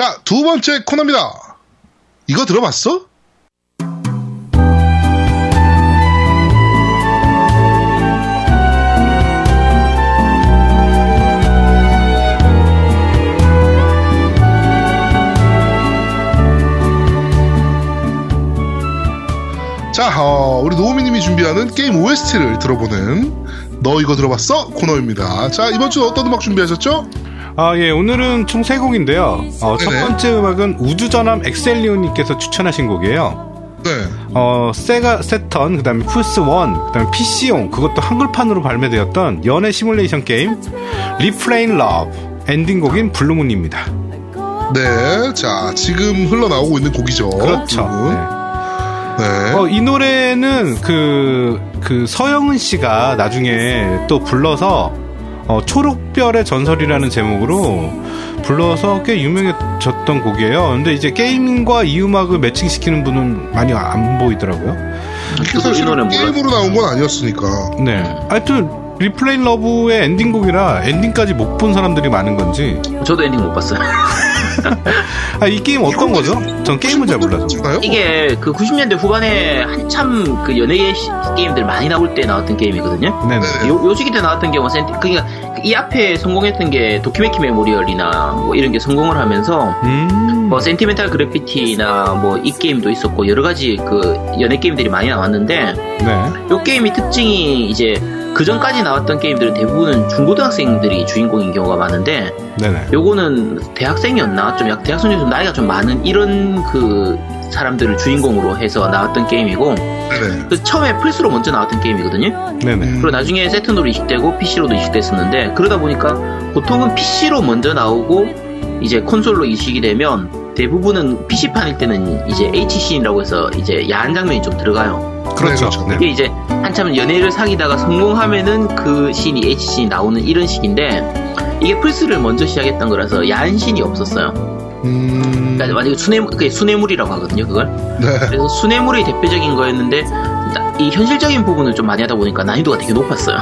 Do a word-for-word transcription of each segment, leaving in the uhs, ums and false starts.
자, 두 번째 코너입니다. 이거 들어봤어? 자, 어, 우리 노우미님이 준비하는 게임 오에스티를 들어보는 너 이거 들어봤어? 코너입니다. 자, 이번 주 어떤 음악 준비하셨죠? 아, 예, 오늘은 총 세 곡인데요. 어, 첫 번째 음악은 우주전함 엑셀리온님께서 추천하신 곡이에요. 네. 어, 세가 세턴, 그 다음에 플스 원, 그 다음에 피씨용, 그것도 한글판으로 발매되었던 연애 시뮬레이션 게임 리플레인 러브, 엔딩곡인 블루문입니다. 네, 자, 지금 흘러나오고 있는 곡이죠. 그렇죠. 네. 어, 이 노래는 그, 그 서영은 씨가 나중에 또 불러서 어, 초록별의 전설이라는 제목으로 불러서 꽤 유명해졌던 곡이에요. 근데 이제 게임과 이 음악을 매칭시키는 분은 많이 안 보이더라고요. 사실 게임으로 나온 건 아니었으니까. 네. 하여튼 리플레인 러브의 엔딩곡이라 엔딩까지 못 본 사람들이 많은 건지. 저도 엔딩 못 봤어요. 아, 이 게임 어떤 거죠? 전 게임은 잘 몰라서. 이게 그 구십 년대 후반에 한참 그 연예계 게임들 많이 나올 때 나왔던 게임이거든요. 네네. 요, 요 시기 때 나왔던 경우는 센티, 그니까 이 앞에 성공했던 게 도키메키 메모리얼이나 뭐 이런 게 성공을 하면서 음. 뭐 센티멘탈 그래피티나 뭐 이 게임도 있었고 여러 가지 그 연예 게임들이 많이 나왔는데 네. 요 게임이 특징이 이제 그 전까지 나왔던 게임들은 대부분은 중고등학생들이 주인공인 경우가 많은데 네네. 요거는 대학생이었나? 좀 약 대학생 좀 나이가 좀 많은 이런 그 사람들을 주인공으로 해서 나왔던 게임이고 그 처음에 플스로 먼저 나왔던 게임이거든요. 네네. 그리고 나중에 세턴으로 이식되고 피씨로도 이식됐었는데 그러다 보니까 보통은 피씨로 먼저 나오고 이제 콘솔로 이식이 되면 대부분은 피씨판일 때는 이제 에이치씨라고 해서 이제 야한 장면이 좀 들어가요. 그렇죠. 네. 이게 이제 한참 연애를 사귀다가 성공하면은 그 씬이 에이치씬이 나오는 이런 식인데 이게 플스를 먼저 시작했던 거라서 야한 씬이 없었어요. 음... 그러니까 만약에 순뇌물, 그게 순뇌물이라고 하거든요, 그걸. 네. 그래서 순뇌물의 대표적인 거였는데 이 현실적인 부분을 좀 많이 하다 보니까 난이도가 되게 높았어요.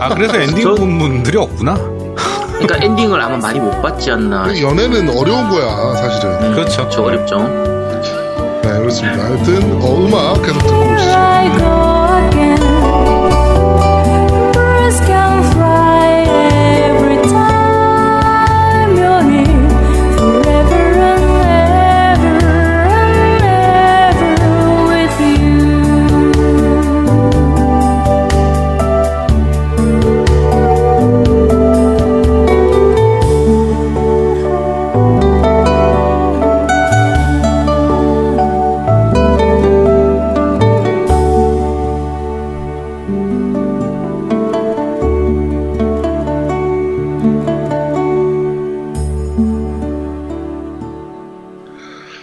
아, 그래서 엔딩 저... 부분들이 없구나. 그러니까 엔딩을 아마 많이 못 봤지 않나. 연애는 어려운 거야, 사실은. 음, 그렇죠. 그렇죠. 어렵죠. 네, 그렇습니다. 하여튼 어, 음악 계속 듣고 오시죠.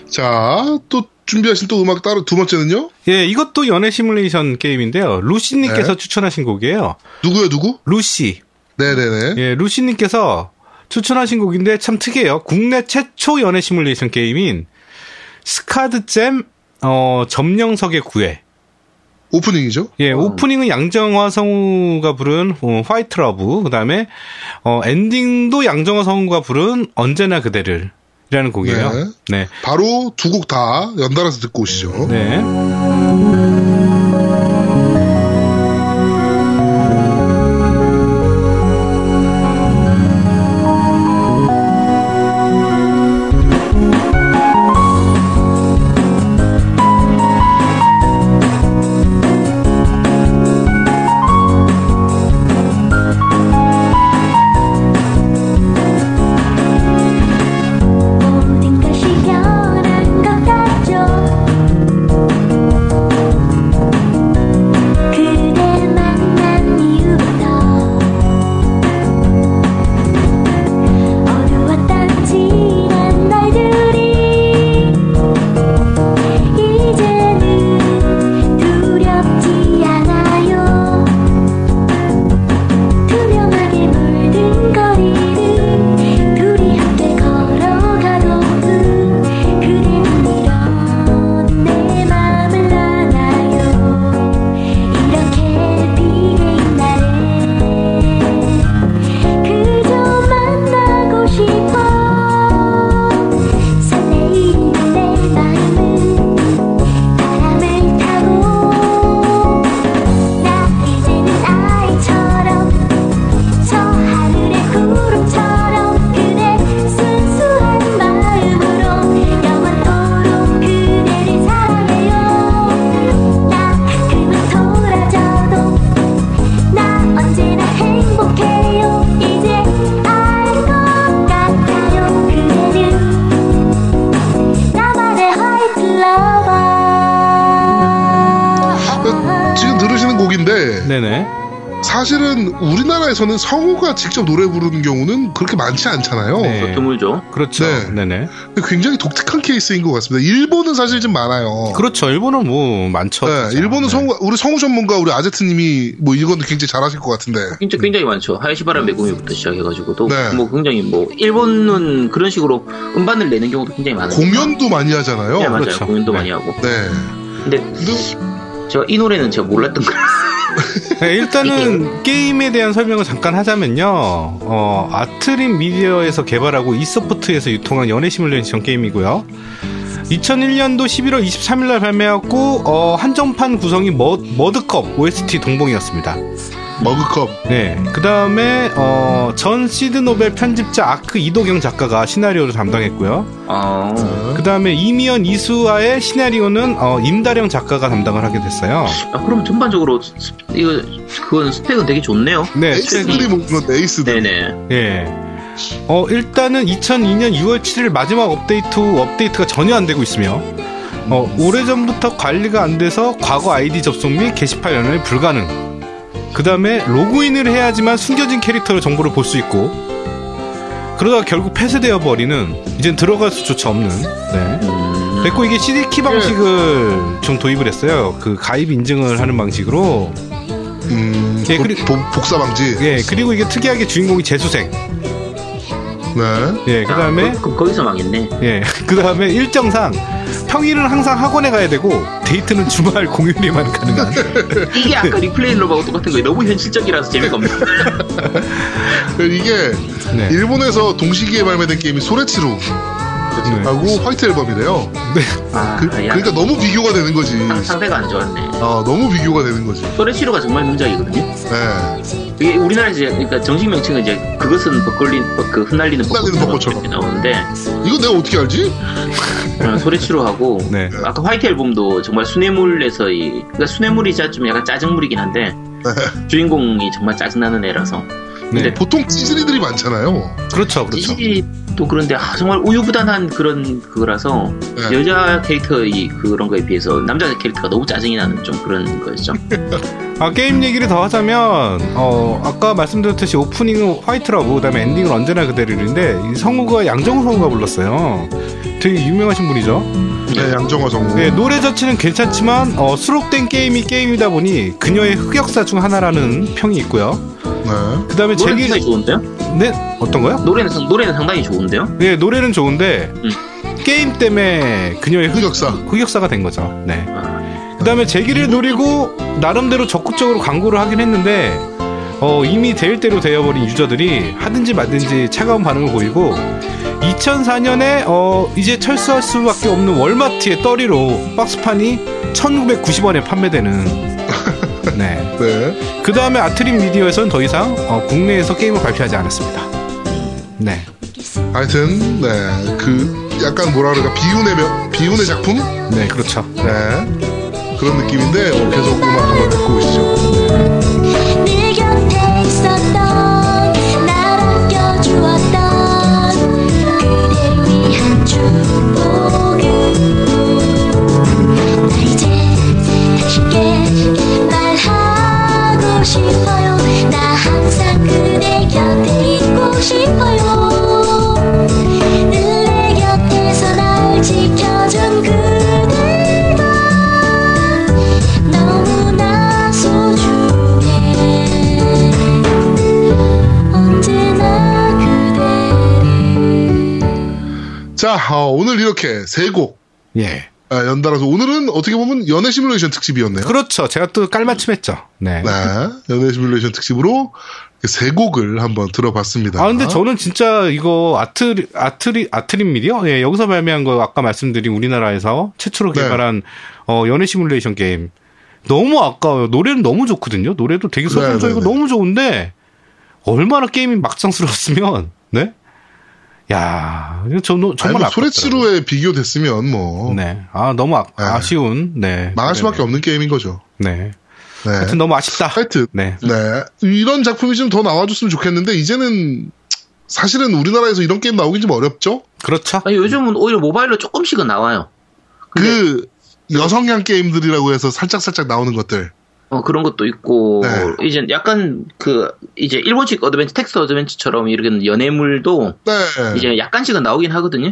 자, 또 준비하신 또 음악 따로 두 번째는요? 예, 이것도 연애 시뮬레이션 게임인데요. 루시님께서 네. 추천하신 곡이에요. 누구요, 누구? 루시. 네네네. 예, 루시님께서 추천하신 곡인데 참 특이해요. 국내 최초 연애 시뮬레이션 게임인 스카드잼 어, 점령석의 구애. 오프닝이죠? 예, 오. 오프닝은 양정화 성우가 부른 어, 화이트 러브. 그 다음에 어, 엔딩도 양정화 성우가 부른 언제나 그대를. 이라는 곡이에요. 네. 네. 바로 두 곡 다 연달아서 듣고 오시죠. 네. 사실은 우리나라에서는 성우가 직접 노래 부르는 경우는 그렇게 많지 않잖아요. 네. 드물죠. 그렇죠. 네. 네네. 굉장히 독특한 케이스인 것 같습니다. 일본은 사실 좀 많아요. 그렇죠. 일본은 뭐 많죠. 네. 일본은 네. 성우, 우리 성우 전문가 우리 아제트님이 뭐 이건 굉장히 잘하실 것 같은데. 진짜 굉장히 음. 많죠. 하야시바라 메구미부터 시작해가지고도 네. 뭐 굉장히 뭐 일본은 그런 식으로 음반을 내는 경우도 굉장히 많아요. 공연도 많이 하잖아요. 네, 맞아요. 그렇죠. 공연도 네. 많이 하고. 네. 근데 너... 제가 이 노래는 제가 몰랐던 거예요. 네, 일단은 게임에 대한 설명을 잠깐 하자면요, 어, 아트림 미디어에서 개발하고 e서포트에서 유통한 연애 시뮬레이션 게임이고요. 이천일 년도 십일월 이십삼일날 발매했고 어, 한정판 구성이 머, 머드컵 오에스티 동봉이었습니다. 머그컵. 네. 그 다음에 어, 전 시드노벨 편집자 아크 이도경 작가가 시나리오를 담당했고요. 아. 어. 그 다음에 이미연 이수아의 시나리오는 어, 임다령 작가가 담당을 하게 됐어요. 아, 그럼 전반적으로 스, 이거 그건 스펙은 되게 좋네요. 네. 에이스들이 뭔가 에이스들. 네네. 네. 어 일단은 이천이년 유월 칠일 마지막 업데이트 후 업데이트가 전혀 안 되고 있으며. 어 오래전부터 관리가 안 돼서 과거 아이디 접속 및 게시판 연결이 불가능. 그 다음에 로그인을 해야지만 숨겨진 캐릭터로 정보를 볼 수 있고 그러다가 결국 폐쇄되어 버리는 이젠 들어갈 수조차 없는 네. 됐고 이게 씨디키 방식을 좀 도입을 했어요. 그 가입 인증을 하는 방식으로 음, 예, 그리고, 복사 방지 예, 그리고 이게 특이하게 주인공이 재수생 네. 예, 그 다음에 아, 그, 거기서 망했네. 예, 그 다음에 일정상 평일은 항상 학원에 가야 되고 데이트는 주말 공휴일에만 가능한. 이게 아까 리플레이 러브하고 똑같은 거예요. 너무 현실적이라서 재미가 없네. 이게 네. 일본에서 동시기에 발매된 게임이 소레치루 하고 네. 화이트 앨범이래요. 네. 아, 그, 그러니까 너무 비교가 되는 거지. 상태가 안 좋았네. 아, 너무 비교가 되는 거지. 소레치루가 정말 명작이거든요. 네. 이게 우리나라에서 그러니까 정식 명칭은 이제 그것은 벚걸린 그 흩날리는 벚꽃처럼 나오는데 이거 내가 어떻게 알지? 어, 소레치루 하고 네. 아까 화이트 앨범도 정말 순애물에서 이 그러니까 순애물이 좀 약간 짜증물이긴 한데 네. 주인공이 정말 짜증나는 애라서. 네. 근데 보통 찌질이들이 많잖아요. 그렇죠, 그렇죠. 또 그런데 아, 정말 우유부단한 그런 그거라서 네. 여자 캐릭터의 그런 거에 비해서 남자 캐릭터가 너무 짜증이 나는 좀 그런 거였죠. 아 게임 얘기를 더 하자면 어 아까 말씀드렸듯이 오프닝은 화이트라고 그다음에 엔딩은 언제나 그대로인데 성우가 양정호가 불렀어요. 되게 유명하신 분이죠. 네, 양정화 정우. 네, 노래 자체는 괜찮지만 어, 수록된 게임이 게임이다 보니 그녀의 흑역사 중 하나라는 평이 있고요. 네. 그다음에 제기 노래는 좋은데요? 네, 어떤 거요? 노래는 노래는 상당히 좋은데요? 네, 노래는 좋은데 음. 게임 때문에 그녀의 흑역사 흑역사가 된 거죠. 네. 아, 그다음에 제기를 노리고 나름대로 적극적으로 광고를 하긴 했는데 어, 이미 대일대로 되어버린 유저들이 하든지 말든지 차가운 반응을 보이고. 이천사년에 어, 이제 철수할 수밖에 없는 월마트의 떠리로 박스판이 천구백구십원에 판매되는 네. 네. 그 다음에 아트림 미디어에서는 더 이상 어, 국내에서 게임을 발표하지 않았습니다. 네. 하여튼 네. 그 약간 뭐라 그럴까 비운의 명, 비운의 작품? 네, 그렇죠. 네. 그런 느낌인데 어, 계속 음악 한번 듣고 오시죠. 네 곁에 있었던 날 아껴주었던 축복은 나 이제 쉽게 말하고 싶어요. 나 항상 그대 곁에 있고 싶어요. 늘 내 곁에서 날 지켜준 그대가 너무나 소중해. 언제나 자 어, 오늘 이렇게 세 곡 예. 아, 연달아서 오늘은 어떻게 보면 연애 시뮬레이션 특집이었네요. 그렇죠. 제가 또 깔맞춤했죠. 네. 네. 연애 시뮬레이션 특집으로 세 곡을 한번 들어봤습니다. 아 근데 저는 진짜 이거 아트 아트리 아트림 미디어 예, 여기서 발매한 거 아까 말씀드린 우리나라에서 최초로 개발한 네. 어, 연애 시뮬레이션 게임 너무 아까워요. 노래는 너무 좋거든요. 노래도 되게 서정적이고 네, 네, 네. 너무 좋은데 얼마나 게임이 막장스러웠으면 네. 야, 저, 정말 아깝다. 소레치루에 비교됐으면 뭐. 네. 아, 너무 아, 네. 아쉬운. 네. 망할 수밖에 네네. 없는 게임인 거죠. 네. 네. 하여튼 너무 아쉽다. 하여튼. 네. 네. 이런 작품이 좀 더 나와줬으면 좋겠는데, 이제는 사실은 우리나라에서 이런 게임 나오긴 좀 어렵죠? 그렇죠. 아니, 요즘은 오히려 모바일로 조금씩은 나와요. 그 여성향 게임들이라고 해서 살짝살짝 나오는 것들. 어, 그런 것도 있고, 네. 이제 약간 그, 이제 일본식 어드벤처, 텍스트 어드벤처처럼 이런 연애물도 네. 이제 약간씩은 나오긴 하거든요.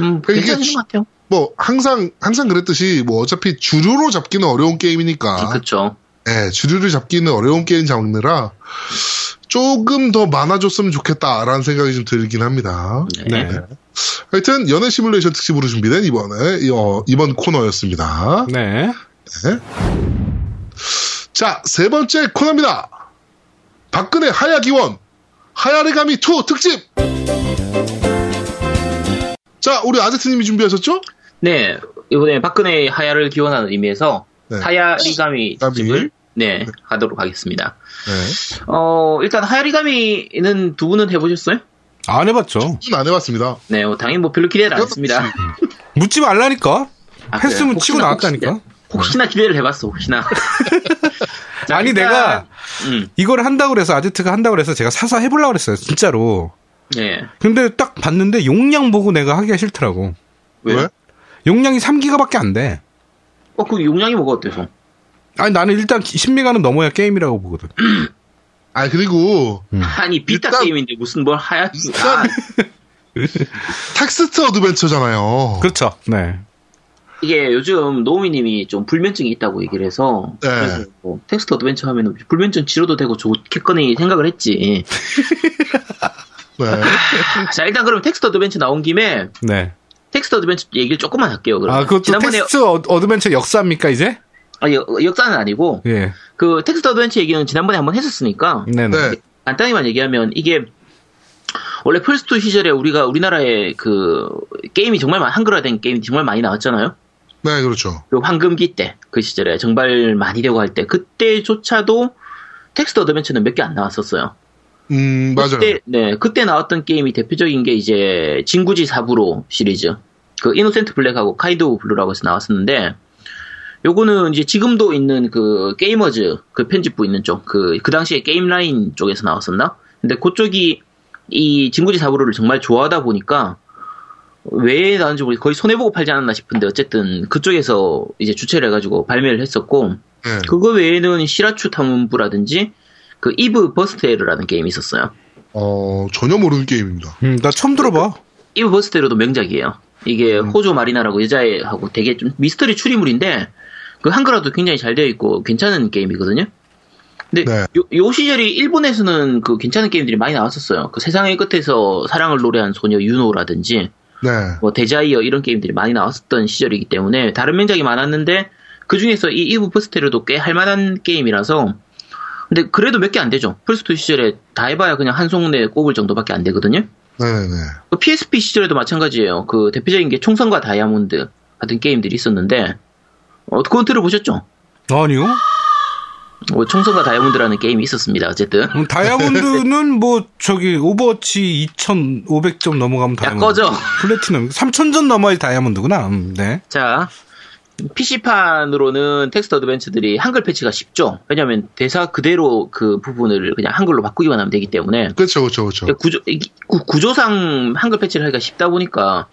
음, 괜찮은 것 같아요. 뭐, 항상, 항상 그랬듯이 뭐 어차피 주류로 잡기는 어려운 게임이니까. 그쵸. 네, 주류를 잡기는 어려운 게임 잡느라 조금 더 많아졌으면 좋겠다라는 생각이 좀 들긴 합니다. 네. 네. 하여튼, 연애 시뮬레이션 특집으로 준비된 이번에, 어, 이번 코너였습니다. 네. 네. 자, 세 번째 코너입니다. 박근혜 하야기원 하야리가미 투 특집. 자, 우리 아제트님이 준비하셨죠? 네, 이번에 박근혜 하야를 기원하는 의미에서 네. 하야리가미 특집을 네, 네 하도록 하겠습니다. 네. 어, 일단 하야리가미는 두 분은 해보셨어요? 안 해봤죠. 안 해봤습니다. 네, 뭐, 당연히 뭐 별로 기대를 안 했습니다. 묻지 말라니까. 아, 했으면 그래요? 치고 나왔다니까. 혹시나. 혹시나 기대를 해봤어, 혹시나. 자, 아니, 일단, 내가, 음. 이걸 한다고 그래서, 아제트가 한다고 그래서 제가 사서 해보려고 그랬어요, 진짜로. 예. 근데 딱 봤는데, 용량 보고 내가 하기가 싫더라고. 왜? 용량이 삼 기가밖에 안 돼. 어, 그 용량이 뭐가 어때서? 아니, 나는 일단 십 메가는 넘어야 게임이라고 보거든. 아, 그리고. 음. 아니, 비타 일단, 게임인데, 무슨 뭘 하야. 아. 텍스트 어드벤처잖아요. 그렇죠, 네. 이게 요즘 노우미님이 좀 불면증이 있다고 얘기를 해서 네. 그래서 뭐 텍스트 어드벤처 하면 불면증 치료도 되고 좋겠거니 생각을 했지. 네. 자, 일단 그럼 텍스트 어드벤처 나온 김에 네. 텍스트 어드벤처 얘기를 조금만 할게요. 그럼. 아, 그것도 지난번에 텍스트 어드벤처 역사입니까 이제? 아니, 역사는 아니고 예. 그 텍스트 어드벤처 얘기는 지난번에 한번 했었으니까 네. 간단히만 얘기하면 이게 원래 플스투 시절에 우리가 우리나라에 그 게임이 정말 한글화된 게임이 정말 많이 나왔잖아요. 네, 그렇죠. 그 황금기 때, 그 시절에 정발 많이 되고 할 때, 그때조차도 텍스트 어드벤처는 몇 개 안 나왔었어요. 음, 맞아요. 그때, 네, 그때 나왔던 게임이 대표적인 게 이제 진구지 사부로 시리즈. 그 이노센트 블랙하고 카이도 블루라고 해서 나왔었는데, 요거는 이제 지금도 있는 그 게이머즈, 그 편집부 있는 쪽, 그, 그 당시에 게임라인 쪽에서 나왔었나? 근데 그쪽이 이 진구지 사부로를 정말 좋아하다 보니까, 왜 나왔는지 모르겠어요. 거의 손해보고 팔지 않았나 싶은데, 어쨌든, 그쪽에서 이제 주최를 해가지고 발매를 했었고, 네. 그거 외에는 시라추 탐험부라든지, 그 이브 버스테르라는 게임이 있었어요. 어, 전혀 모르는 게임입니다. 음, 나 처음 들어봐. 이브 버스테르도 명작이에요. 이게 음. 호조 마리나라고 여자애하고 되게 좀 미스터리 추리물인데, 그 한글화도 굉장히 잘 되어 있고, 괜찮은 게임이거든요. 근데, 네. 요, 요 시절이 일본에서는 그 괜찮은 게임들이 많이 나왔었어요. 그 세상의 끝에서 사랑을 노래한 소녀 유노라든지, 네. 뭐, 데자이어 이런 게임들이 많이 나왔었던 시절이기 때문에, 다른 명작이 많았는데, 그 중에서 이 이브 버스테르도 꽤 할만한 게임이라서, 근데 그래도 몇 개 안 되죠. 플스투 시절에 다 해봐야 그냥 한 손에 꼽을 정도밖에 안 되거든요. 네네. 그 피에스피 시절에도 마찬가지예요. 그 대표적인 게 총선과 다이아몬드 같은 게임들이 있었는데, 어, 그건 들어보셨죠? 아니요. 뭐, 총선과 다이아몬드라는 게임이 있었습니다. 어쨌든. 음, 다이아몬드는 뭐, 저기, 오버워치 이천오백 점 넘어가면 다이아몬드. 야, 꺼져. 플래티넘. 삼천 점 넘어야지 다이아몬드구나. 음, 네. 자, 피씨판으로는 텍스트 어드벤처들이 한글 패치가 쉽죠. 왜냐면 대사 그대로 그 부분을 그냥 한글로 바꾸기만 하면 되기 때문에. 그쵸, 그쵸, 그쵸. 구조, 구조상 한글 패치를 하기가 쉽다 보니까,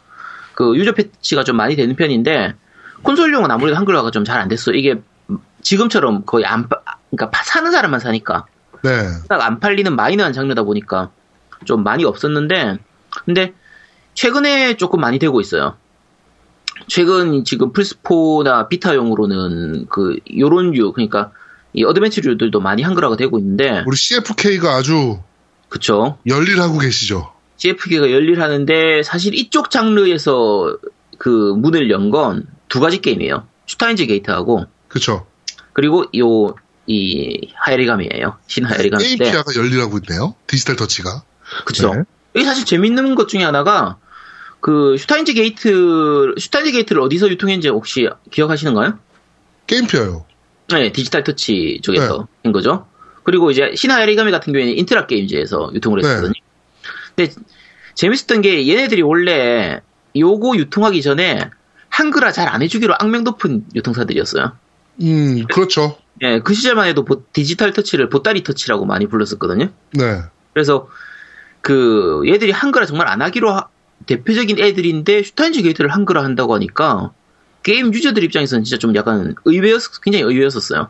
그, 유저 패치가 좀 많이 되는 편인데, 콘솔용은 아무래도 한글화가 좀 잘 안 됐어. 이게, 지금처럼 거의 안, 그러니까 사는 사람만 사니까 네. 딱 안 팔리는 마이너한 장르다 보니까 좀 많이 없었는데, 근데 최근에 조금 많이 되고 있어요. 최근 지금 플스사나 비타용으로는 그 요런 유, 그러니까 이 어드벤처류들도 많이 한글화가 되고 있는데, 우리 씨에프케이가 아주 그쵸 열일하고 계시죠. 씨에프케이가 열일하는데 사실 이쪽 장르에서 그 문을 연 건 두 가지 게임이에요. 슈타인즈 게이트하고 그쵸. 그리고 요 이 하야리감이에요. 신하야리감. 게임 피아가 열리라고 있네요. 디지털 터치가. 그렇죠. 네. 이게 사실 재밌는 것 중에 하나가 그 슈타인즈 게이트 슈타인즈 게이트를 어디서 유통했는지 혹시 기억하시는가요? 게임 피아요. 네, 디지털 터치 쪽에서 네. 한 거죠. 그리고 이제 신하야리감이 같은 경우에는 인트라 게임즈에서 유통을 했었거든요. 네. 근데 재밌었던 게 얘네들이 원래 요거 유통하기 전에 한글화 잘 안 해주기로 악명 높은 유통사들이었어요. 음, 그렇죠. 예, 그 시절만 해도 보, 디지털 터치를 보따리 터치라고 많이 불렀었거든요. 네. 그래서, 그, 얘들이 한글화 정말 안 하기로 하, 대표적인 애들인데, 슈타인즈 게이트를 한글화 한다고 하니까, 게임 유저들 입장에서는 진짜 좀 약간 의외였, 굉장히 의외였었어요.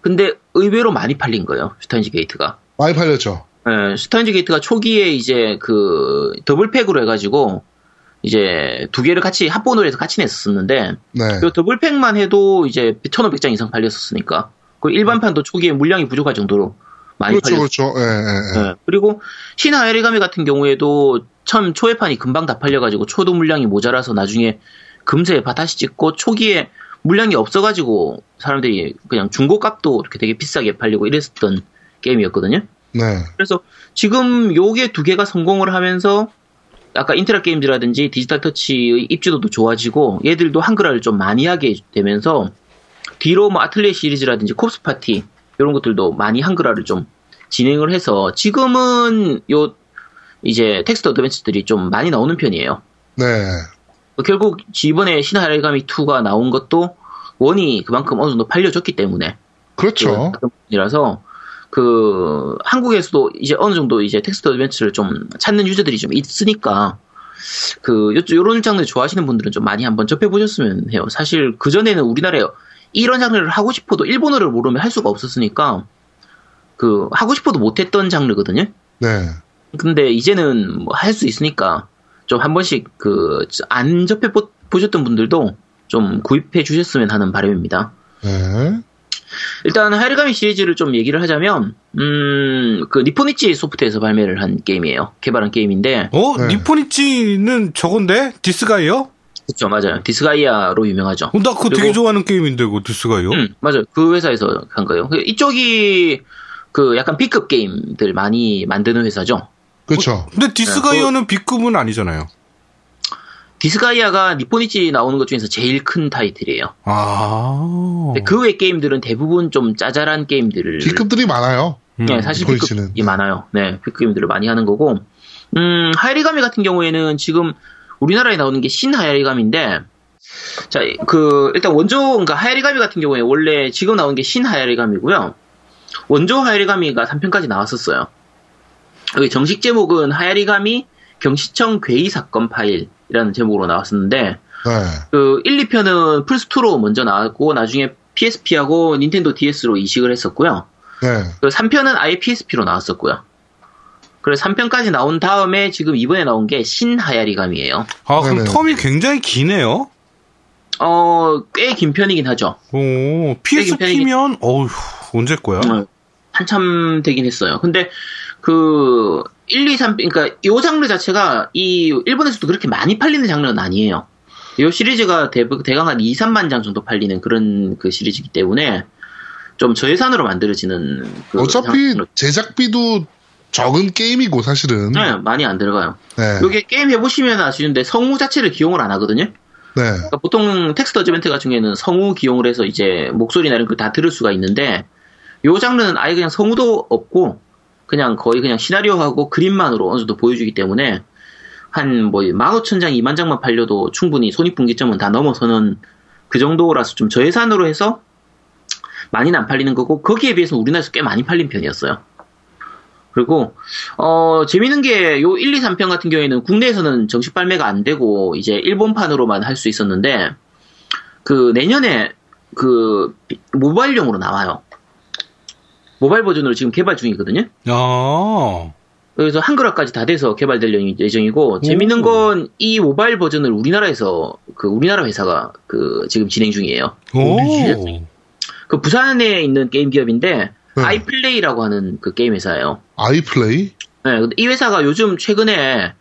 근데 의외로 많이 팔린 거예요. 스타인즈 게이트가. 많이 팔렸죠. 네, 스타인즈 게이트가 초기에 이제 그 더블팩으로 해가지고 이제 두 개를 같이 합본으로 해서 같이 냈었는데 네. 그 더블팩만 해도 이제 천오백 장 이상 팔렸었으니까. 그 일반판도 초기에 물량이 부족할 정도로 많이 그렇죠, 팔렸죠. 그렇죠. 예, 예, 예. 네. 그리고 신하 에리가미 같은 경우에도 처음 초회판이 금방 다 팔려가지고 초도 물량이 모자라서 나중에 금세 바다시 찍고 초기에 물량이 없어가지고 사람들이 그냥 중고값도 이렇게 되게 비싸게 팔리고 이랬었던 게임이었거든요. 네. 그래서 지금 요게 두 개가 성공을 하면서 아까 인테라 게임즈라든지 디지털 터치의 입지도도 좋아지고 얘들도 한글화를 좀 많이 하게 되면서 뒤로 뭐 아틀레 시리즈라든지 콥스 파티 이런 것들도 많이 한글화를 좀 진행을 해서 지금은 요 이제 텍스트 어드벤처들이 좀 많이 나오는 편이에요. 네. 결국 이번에 신화 하야리가미 이가 나온 것도 원이 그만큼 어느 정도 팔려졌기 때문에 그렇죠. 이라서 그 한국에서도 이제 어느 정도 이제 텍스트 어드벤처를 좀 찾는 유저들이 좀 있으니까 그 요런 장르 좋아하시는 분들은 좀 많이 한번 접해 보셨으면 해요. 사실 그 전에는 우리나라에 이런 장르를 하고 싶어도 일본어를 모르면 할 수가 없었으니까 그 하고 싶어도 못했던 장르거든요. 네. 근데 이제는 뭐 할 수 있으니까. 좀 한 번씩 그 안 접해 보셨던 분들도 좀 구입해 주셨으면 하는 바람입니다. 네. 일단 하야리가미 시리즈를 좀 얘기를 하자면 음, 그 니포니치 소프트에서 발매를 한 게임이에요. 개발한 게임인데. 어, 네. 니포니치는 저건데 디스가이아? 그렇죠, 맞아요. 디스가이아로 유명하죠. 어, 나 그거 되게 좋아하는 게임인데, 그 디스가이아. 음, 맞아요. 그 회사에서 한 거예요. 이쪽이 그 약간 B급 게임들 많이 만드는 회사죠. 그렇죠. 근데 디스가이아는 네, B급은 아니잖아요. 디스가이아가 니포니치 나오는 것 중에서 제일 큰 타이틀이에요. 아. 그 외 게임들은 대부분 좀 짜잘한 게임들을. B급들이 많아요. 네, 사실 니포니치는. B급이 많아요. 네, B급 게임들을 많이 하는 거고. 음, 하야리가미 같은 경우에는 지금 우리나라에 나오는 게 신 하야리가미인데, 자, 그 일단 원조, 그러니까 하야리가미 같은 경우에 원래 지금 나온 게 신 하야리가미고요. 원조 하야리가미가 삼 편까지 나왔었어요. 여기 정식 제목은 하야리가미 경시청 괴이 사건 파일이라는 제목으로 나왔었는데, 네. 그 일, 이 편은 플스이로 먼저 나왔고, 나중에 피에스피하고 닌텐도 디에스로 이식을 했었고요. 네. 그 삼 편은 아예 피에스피로 나왔었고요. 그래서 삼 편까지 나온 다음에 지금 이번에 나온 게 신 하야리감이에요. 아, 그럼 네네. 텀이 굉장히 기네요? 어, 꽤 긴 편이긴 하죠. 오, 피에스피면, 어휴, 언제 거야? 어, 한참 되긴 했어요. 근데, 그, 일, 이, 삼, 그러니까 이 장르 자체가 이 일본에서도 그렇게 많이 팔리는 장르는 아니에요. 이 시리즈가 대, 대강 한 이, 삼만 장 정도 팔리는 그런 그 시리즈이기 때문에 좀 저예산으로 만들어지는. 그 어차피 장르. 제작비도 적은 게임이고 사실은. 네, 많이 안 들어가요. 네. 이게 게임 해보시면 아시는데 성우 자체를 기용을 안 하거든요. 네. 그러니까 보통 텍스트 어드벤처 같은 경우에는 성우 기용을 해서 이제 목소리나 이런 걸 다 들을 수가 있는데 이 장르는 아예 그냥 성우도 없고 그냥 거의 그냥 시나리오하고 그림만으로 어느 정도 보여주기 때문에 한 뭐 만 오천 장, 이만 장만 팔려도 충분히 손익분기점은 다 넘어서는 그 정도라서 좀 저예산으로 해서 많이는 안 팔리는 거고 거기에 비해서 우리나라에서 꽤 많이 팔린 편이었어요. 그리고 어 재밌는 게 요 일, 이, 삼 편 같은 경우에는 국내에서는 정식 발매가 안 되고 이제 일본판으로만 할 수 있었는데 그 내년에 그 모바일용으로 나와요. 모바일 버전으로 지금 개발 중이거든요. 아~ 그래서 한글화까지 다 돼서 개발될 예정이고 오. 재밌는 건 이 모바일 버전을 우리나라에서 그 우리나라 회사가 그 지금 진행 중이에요. 오. 그 부산에 있는 게임 기업인데 네. 아이플레이라고 하는 그 게임 회사예요. 아이플레이? 네. 이 회사가 요즘 최근에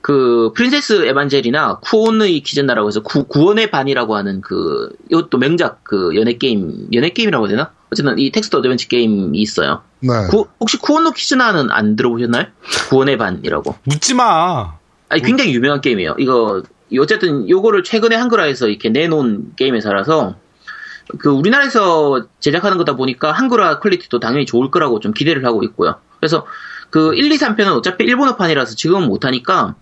그 프린세스 에반젤이나 쿠온의 키즈나라고 해서 구, 구원의 반이라고 하는 그 이것도 명작 그 연애 게임 연애 게임이라고 해야 되나? 어쨌든 이 텍스트 어드벤처 게임이 있어요. 네. 구, 혹시 쿠온노 키즈나는 안 들어보셨나요? 구원의 반이라고. 묻지 마. 아니 굉장히 유명한 게임이에요. 이거 어쨌든 요거를 최근에 한글화해서 이렇게 내놓은 게임 회사라서 그 우리나라에서 제작하는 거다 보니까 한글화 퀄리티도 당연히 좋을 거라고 좀 기대를 하고 있고요. 그래서 그 일, 이, 삼 편은 어차피 일본어판이라서 지금은 못 하니까.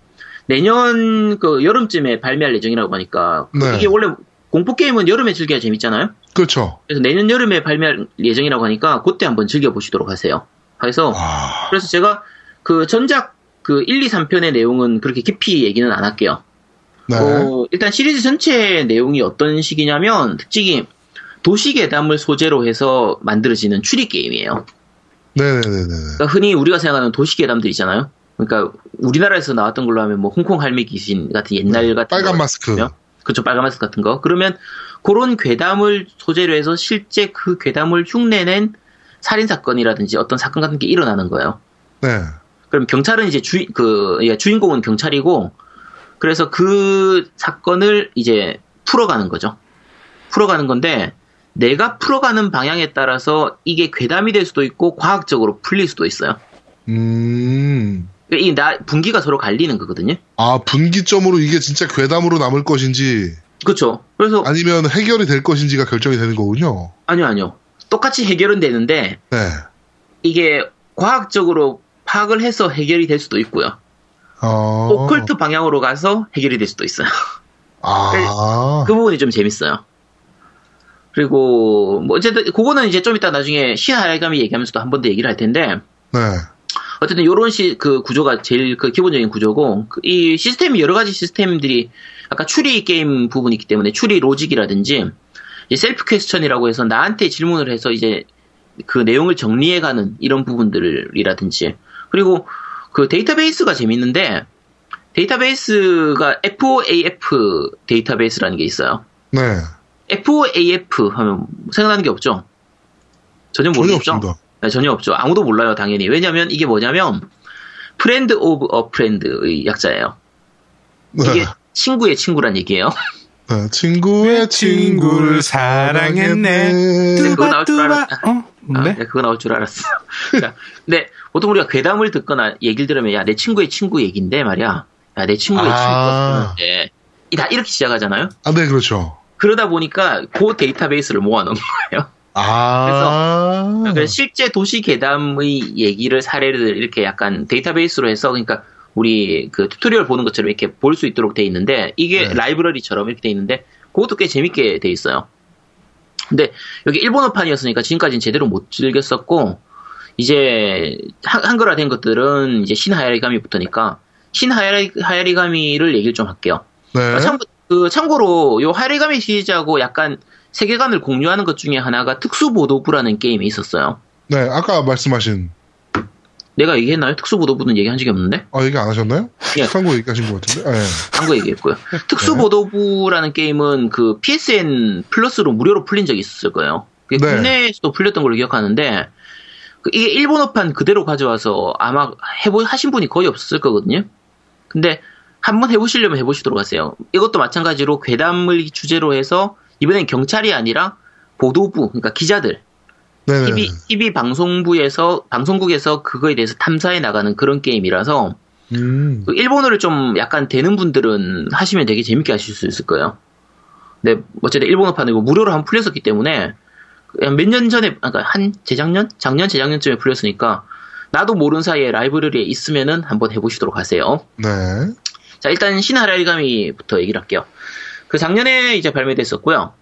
내년 그 여름쯤에 발매할 예정이라고 하니까 네. 이게 원래 공포 게임은 여름에 즐겨야 재밌잖아요. 그렇죠. 그래서 내년 여름에 발매할 예정이라고 하니까 그때 한번 즐겨 보시도록 하세요. 그래서 와. 그래서 제가 그 전작 그 일, 이, 삼 편의 내용은 그렇게 깊이 얘기는 안 할게요. 네. 어, 일단 시리즈 전체 내용이 어떤 식이냐면 특징이 도시괴담을 소재로 해서 만들어지는 추리게임이에요. 네네네네. 그러니까 흔히 우리가 생각하는 도시괴담들 있잖아요. 그러니까 우리나라에서 나왔던 걸로 하면 뭐 홍콩 할미 귀신 같은 옛날 네, 같은 빨간 거, 마스크. 그렇죠? 그렇죠. 빨간 마스크 같은 거. 그러면 그런 괴담을 소재로 해서 실제 그 괴담을 흉내낸 살인사건이라든지 어떤 사건 같은 게 일어나는 거예요. 네. 그럼 경찰은 이제 주, 그, 주인공은 경찰이고, 그래서 그 사건을 이제 풀어가는 거죠. 풀어가는 건데, 내가 풀어가는 방향에 따라서 이게 괴담이 될 수도 있고, 과학적으로 풀릴 수도 있어요. 음. 이 나, 분기가 서로 갈리는 거거든요. 아, 분기점으로 이게 진짜 괴담으로 남을 것인지. 그렇죠. 그래서. 아니면 해결이 될 것인지가 결정이 되는 거군요. 아니요, 아니요. 똑같이 해결은 되는데, 네. 이게 과학적으로 파악을 해서 해결이 될 수도 있고요. 어... 오컬트 방향으로 가서 해결이 될 수도 있어요. 아... 그 부분이 좀 재밌어요. 그리고 뭐 어쨌든 그거는 이제 좀 이따 나중에 신하야감이 얘기하면서도 한 번 더 얘기를 할 텐데. 네. 어쨌든 이런 시 그 구조가 제일 그 기본적인 구조고 이 시스템이 여러 가지 시스템들이 아까 추리 게임 부분이 있기 때문에 추리 로직이라든지 셀프 퀘스천이라고 해서 나한테 질문을 해서 이제 그 내용을 정리해가는 이런 부분들이라든지 그리고 그 데이터베이스가 재밌는데 데이터베이스가 에프 오 에이 에프 데이터베이스라는 게 있어요. 네. 에프 오 에이 에프 하면 생각나는 게 없죠? 전혀 모르겠죠? 전혀, 네, 전혀 없죠. 아무도 몰라요, 당연히. 왜냐면 이게 뭐냐면 friend of a friend의 약자예요. 네. 이게 친구의 친구란 얘기예요. 네, 친구의 친구를 사랑했네. 네, 그거 나올 줄 알았어. 어? 아, 네? 그거 나올 줄 알았어. 자, 근데 보통 우리가 괴담을 듣거나 얘기를 들으면 야, 내 친구의 친구 얘기인데 말이야. 야, 내 친구의 아~ 친구인데. 다 이렇게 시작하잖아요. 아, 네, 그렇죠. 그러다 보니까 그 데이터베이스를 모아놓은 거예요. 아~ 그래서, 그래서 실제 도시 괴담의 얘기를 사례를 이렇게 약간 데이터베이스로 해서 그러니까 우리 그 튜토리얼 보는 것처럼 이렇게 볼 수 있도록 돼 있는데 이게 네. 라이브러리처럼 이렇게 돼 있는데 그것도 꽤 재밌게 돼 있어요. 근데 여기 일본어판이었으니까 지금까지는 제대로 못 즐겼었고 이제 한글화된 것들은 이제 신하야리가미부터니까 신하야리가미를 얘기를 좀 할게요. 네. 참, 그 참고로 요 하야리가미 시리즈하고 약간 세계관을 공유하는 것 중에 하나가 특수보도부라는 게임이 있었어요. 네, 아까 말씀하신. 내가 얘기했나요? 특수보도부는 얘기한 적이 없는데? 아, 얘기 안 하셨나요? 예. 한국 얘기하신 것 같은데? 아, 예. 한국 얘기했고요. 특수보도부라는 게임은 그 피에스엔 플러스로 무료로 풀린 적이 있었을 거예요. 그게 네. 국내에서도 풀렸던 걸로 기억하는데, 이게 일본어판 그대로 가져와서 아마 해보, 하신 분이 거의 없었을 거거든요? 근데 한번 해보시려면 해보시도록 하세요. 이것도 마찬가지로 괴담을 주제로 해서, 이번엔 경찰이 아니라 보도부, 그러니까 기자들. 티비, 티비 방송부에서, 방송국에서 그거에 대해서 탐사해 나가는 그런 게임이라서, 음. 그 일본어를 좀 약간 되는 분들은 하시면 되게 재밌게 하실 수 있을 거예요. 근데, 어쨌든 일본어판이고, 무료로 한번 풀렸었기 때문에, 몇 년 전에, 그러니까 한, 재작년? 작년, 재작년쯤에 풀렸으니까, 나도 모르는 사이에 라이브러리에 있으면은 한번 해보시도록 하세요. 네. 자, 일단, 신하야리가미부터 얘기를 할게요. 그 작년에 이제 발매됐었고요.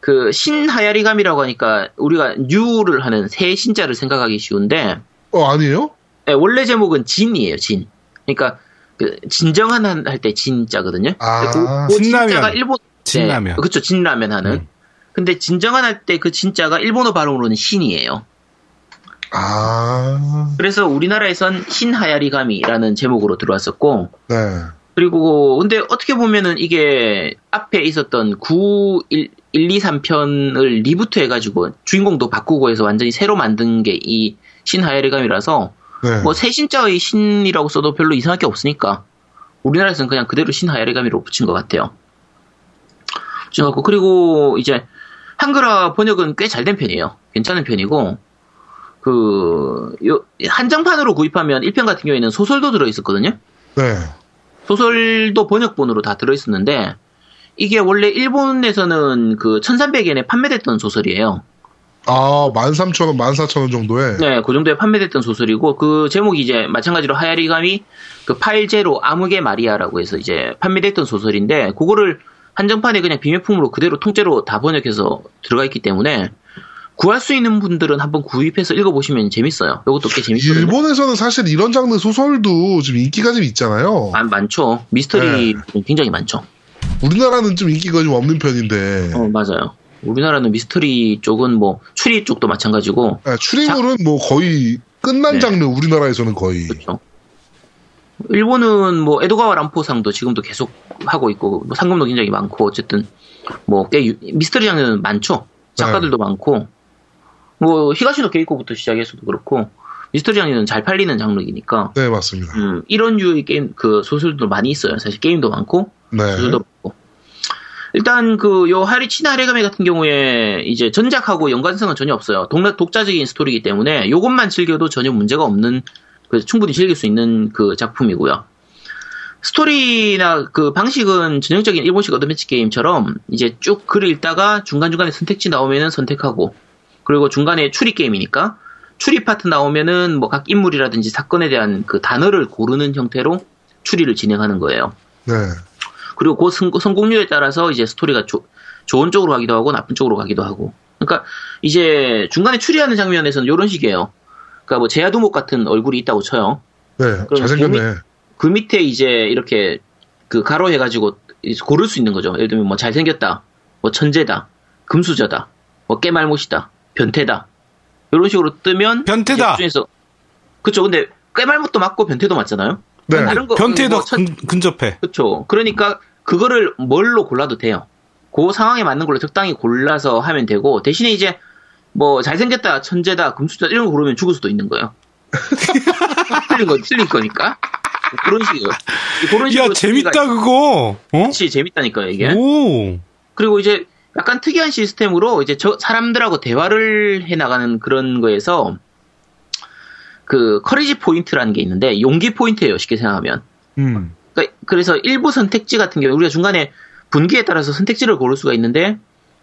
그 신하야리감이라고 하니까 우리가 뉴를 하는 새 신자를 생각하기 쉬운데 어 아니에요? 네, 원래 제목은 진이에요. 진. 그러니까 그 진정한 할 때 진자거든요. 아, 그, 그 진라면. 진자가 일본 진라면. 네, 그렇죠. 진라면 하는. 음. 근데 진정한 할 때 그 진자가 일본어 발음으로는 신이에요. 아. 그래서 우리나라에선 신하야리감이라는 제목으로 들어왔었고. 네. 그리고 근데 어떻게 보면은 이게 앞에 있었던 구, 일, 일, 이, 삼 편을 리부트 해가지고 주인공도 바꾸고 해서 완전히 새로 만든 게 이 신하야리감이라서 네. 뭐 새신자의 신이라고 써도 별로 이상할 게 없으니까 우리나라에서는 그냥 그대로 신하야리감이로 붙인 것 같아요. 붙여갖고 그리고 이제 한글화 번역은 꽤 잘된 편이에요. 괜찮은 편이고 그 요 한정판으로 구입하면 일 편 같은 경우에는 소설도 들어있었거든요. 네. 소설도 번역본으로 다 들어있었는데, 이게 원래 일본에서는 그 천삼백 엔에 판매됐던 소설이에요. 아, 만 삼천 원, 만 사천 원 정도에? 네, 그 정도에 판매됐던 소설이고, 그 제목이 이제 마찬가지로 하야리감이 그 팔제로 암흑의 마리아라고 해서 이제 판매됐던 소설인데, 그거를 한정판에 그냥 비밀품으로 그대로 통째로 다 번역해서 들어가 있기 때문에, 구할 수 있는 분들은 한번 구입해서 읽어보시면 재밌어요. 이것도 꽤 재밌어요. 일본에서는 사실 이런 장르 소설도 좀 인기가 좀 있잖아요. 아, 많죠. 미스터리 네. 굉장히 많죠. 우리나라는 좀 인기가 좀 없는 편인데. 어, 맞아요. 우리나라는 미스터리 쪽은 뭐 추리 쪽도 마찬가지고. 네, 추리물은 자, 뭐 거의 끝난 네. 장르 우리나라에서는 거의. 그렇죠. 일본은 뭐 에도가와 란포상도 지금도 계속 하고 있고 뭐 상금도 굉장히 많고 어쨌든 뭐 꽤 유, 미스터리 장르는 많죠. 작가들도 네. 많고 뭐 히가시노 게이코부터 시작해서도 그렇고 미스터리 장르는 잘 팔리는 장르이니까. 네 맞습니다. 음, 이런 유의 게임 그 소설도 많이 있어요. 사실 게임도 많고 네. 소설도 많고. 일단 그 요 하리치나 하레가미 같은 경우에 이제 전작하고 연관성은 전혀 없어요. 독, 독자적인 스토리이기 때문에 요것만 즐겨도 전혀 문제가 없는. 그래서 충분히 즐길 수 있는 그 작품이고요. 스토리나 그 방식은 전형적인 일본식 어드벤처 게임처럼 이제 쭉 글을 읽다가 중간중간에 선택지 나오면은 선택하고 그리고 중간에 추리 게임이니까 추리 파트 나오면은 뭐 각 인물이라든지 사건에 대한 그 단어를 고르는 형태로 추리를 진행하는 거예요. 네. 그리고 그 성, 성공률에 따라서 이제 스토리가 조, 좋은 쪽으로 가기도 하고 나쁜 쪽으로 가기도 하고. 그러니까 이제 중간에 추리하는 장면에서는 이런 식이에요. 그니까 뭐 제야두목 같은 얼굴이 있다고 쳐요. 네, 잘생겼네. 그, 밑, 그 밑에 이제 이렇게 그 가로 해가지고 고를 수 있는 거죠. 예를 들면 뭐 잘생겼다, 뭐 천재다, 금수저다, 뭐 깨말못이다, 변태다. 이런 식으로 뜨면 변태다. 그 중에서 그렇죠. 근데 깨말못도 맞고 변태도 맞잖아요. 네. 다른 거 변태도 뭐 천, 근접해. 그렇죠. 그러니까 그거를 뭘로 골라도 돼요. 그 상황에 맞는 걸로 적당히 골라서 하면 되고 대신에 이제 뭐 잘생겼다, 천재다, 금수저다 이런 거 고르면 죽을 수도 있는 거예요. 틀린 건 틀린 거니까. 그런 식이에요. 그런 식으로. 야 재밌다 그거. 어? 그렇지 재밌다니까요 이게. 오. 그리고 이제 약간 특이한 시스템으로 이제 저 사람들하고 대화를 해 나가는 그런 거에서 그 커리지 포인트라는 게 있는데 용기 포인트예요 쉽게 생각하면. 음. 그러니까 그래서 일부 선택지 같은 경우 우리가 중간에 분기에 따라서 선택지를 고를 수가 있는데.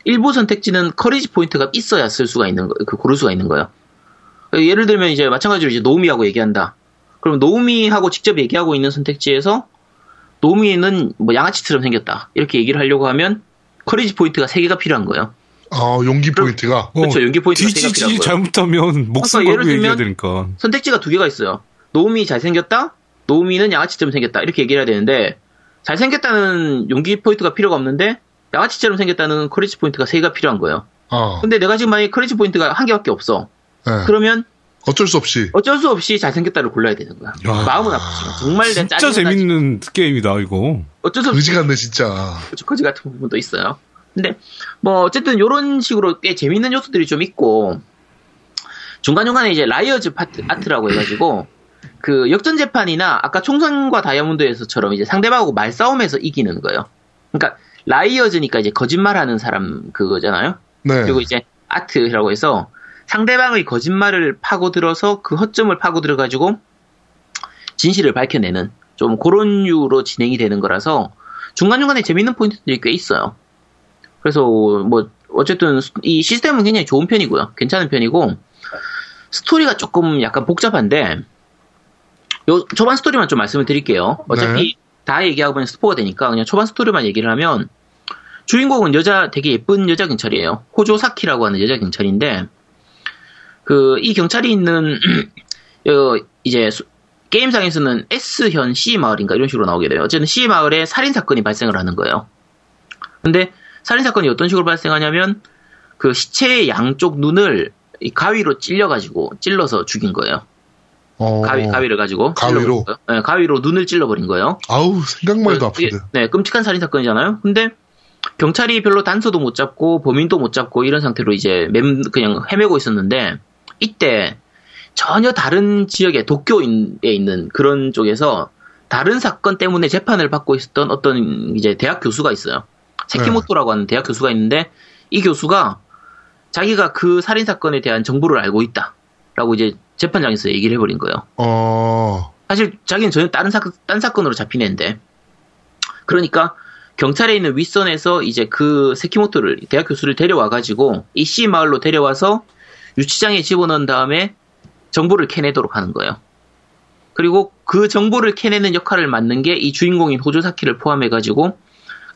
일부 선택지는 커리지 포인트가 있어야 쓸 수가 있는 거, 그 고를 수가 있는 거예요. 예를 들면 이제 마찬가지로 이제 노우미하고 얘기한다. 그럼 노우미하고 직접 얘기하고 있는 선택지에서 노우미는 뭐 양아치처럼 생겼다. 이렇게 얘기를 하려고 하면 커리지 포인트가 세 개가 필요한 거예요. 아 용기 포인트가. 그럼, 그렇죠. 용기 포인트가 세 개가 필요한 거예요. 잘못하면 목숨 걸고 얘기해야 되니까. 선택지가 두 개가 있어요. 노우미 잘생겼다. 노우미는 양아치처럼 생겼다. 이렇게 얘기를 해야 되는데 잘생겼다는 용기 포인트가 필요가 없는데 양아치처럼 생겼다는 커리지 포인트가 세 개가 필요한 거예요. 어. 근데 내가 지금 만약에 커리지 포인트가 한 개밖에 없어. 네. 그러면 어쩔 수 없이 어쩔 수 없이 잘생겼다를 골라야 되는 거야. 야. 마음은 아프지만 정말 진짜 짜증나지. 재밌는 게임이다 이거. 어쩔 수 없이 거지 같네 진짜. 그렇죠, 거지 같은 부분도 있어요. 근데 뭐 어쨌든 이런 식으로 꽤 재밌는 요소들이 좀 있고 중간 중간에 이제 라이어즈 파트, 아트라고 해가지고 그 역전 재판이나 아까 총선과 다이아몬드에서처럼 이제 상대방하고 말싸움에서 이기는 거예요. 그러니까 라이어즈니까 이제 거짓말하는 사람 그거잖아요. 네. 그리고 이제 아트라고 해서 상대방의 거짓말을 파고들어서 그 허점을 파고들어가지고 진실을 밝혀내는 좀 그런 유로 진행이 되는 거라서 중간중간에 재밌는 포인트들이 꽤 있어요. 그래서 뭐 어쨌든 이 시스템은 굉장히 좋은 편이고요. 괜찮은 편이고 스토리가 조금 약간 복잡한데 요 초반 스토리만 좀 말씀을 드릴게요. 어차피 네. 다 얘기하고 보면 스포가 되니까 그냥 초반 스토리만 얘기를 하면 주인공은 여자 되게 예쁜 여자 경찰이에요. 호조사키라고 하는 여자 경찰인데 그 이 경찰이 있는 어, 이제 수, 게임상에서는 S현 C 마을인가 이런 식으로 나오게 돼요. 어쨌든 C 마을에 살인 사건이 발생을 하는 거예요. 근데 살인 사건이 어떤 식으로 발생하냐면 그 시체의 양쪽 눈을 이 가위로 찔려가지고 찔러서 죽인 거예요. 어... 가위, 가위를 가지고. 가위로? 네, 가위로 눈을 찔러버린 거예요. 아우, 생각만해도 아픈데. 네, 끔찍한 살인사건이잖아요. 근데, 경찰이 별로 단서도 못 잡고, 범인도 못 잡고, 이런 상태로 이제, 맴, 그냥 헤매고 있었는데, 이때, 전혀 다른 지역에, 도쿄에 있는 그런 쪽에서, 다른 사건 때문에 재판을 받고 있었던 어떤, 이제, 대학 교수가 있어요. 세키모토라고 네. 하는 대학 교수가 있는데, 이 교수가, 자기가 그 살인사건에 대한 정보를 알고 있다. 라고 이제, 재판장에서 얘기를 해버린 거예요. 어... 사실 자기는 전혀 다른 사, 딴 사건으로 잡힌 애인데 그러니까 경찰에 있는 윗선에서 이제 그 세키모토를 대학 교수를 데려와가지고 이 C 마을로 데려와서 유치장에 집어넣은 다음에 정보를 캐내도록 하는 거예요. 그리고 그 정보를 캐내는 역할을 맡는 게 이 주인공인 호조사키를 포함해가지고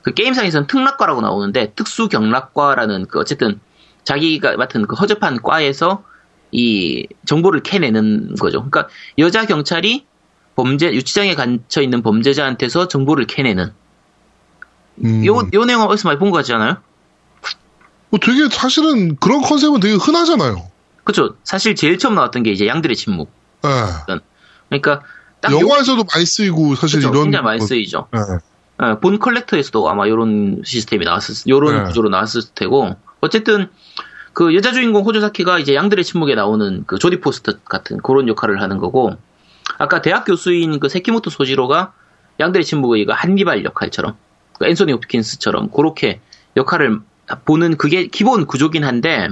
그 게임상에서는 특락과라고 나오는데 특수 경락과라는 그 어쨌든 자기가 맡은 그 허접한 과에서 이 정보를 캐내는 거죠. 그러니까 여자 경찰이 범죄 유치장에 갇혀 있는 범죄자한테서 정보를 캐내는. 음. 요, 요 내용 어디서 많이 본 거 같지 않아요? 뭐 되게 사실은 그런 컨셉은 되게 흔하잖아요. 그렇죠. 사실 제일 처음 나왔던 게 이제 양들의 침묵. 네. 그러니까 딱 영화에서도 요... 많이 쓰이고 사실 그쵸, 이런 굉장히 많이 쓰이죠. 네. 네, 본 컬렉터에서도 아마 이런 시스템이 나왔을, 이런 네. 구조로 나왔을 테고 어쨌든 그 여자 주인공 호조사키가 이제 양들의 침묵에 나오는 그 조디 포스터 같은 그런 역할을 하는 거고 아까 대학 교수인 그 세키모토 소지로가 양들의 침묵의 이거 한니발 역할처럼 그 앤소니 홉킨스처럼 그렇게 역할을 보는 그게 기본 구조긴 한데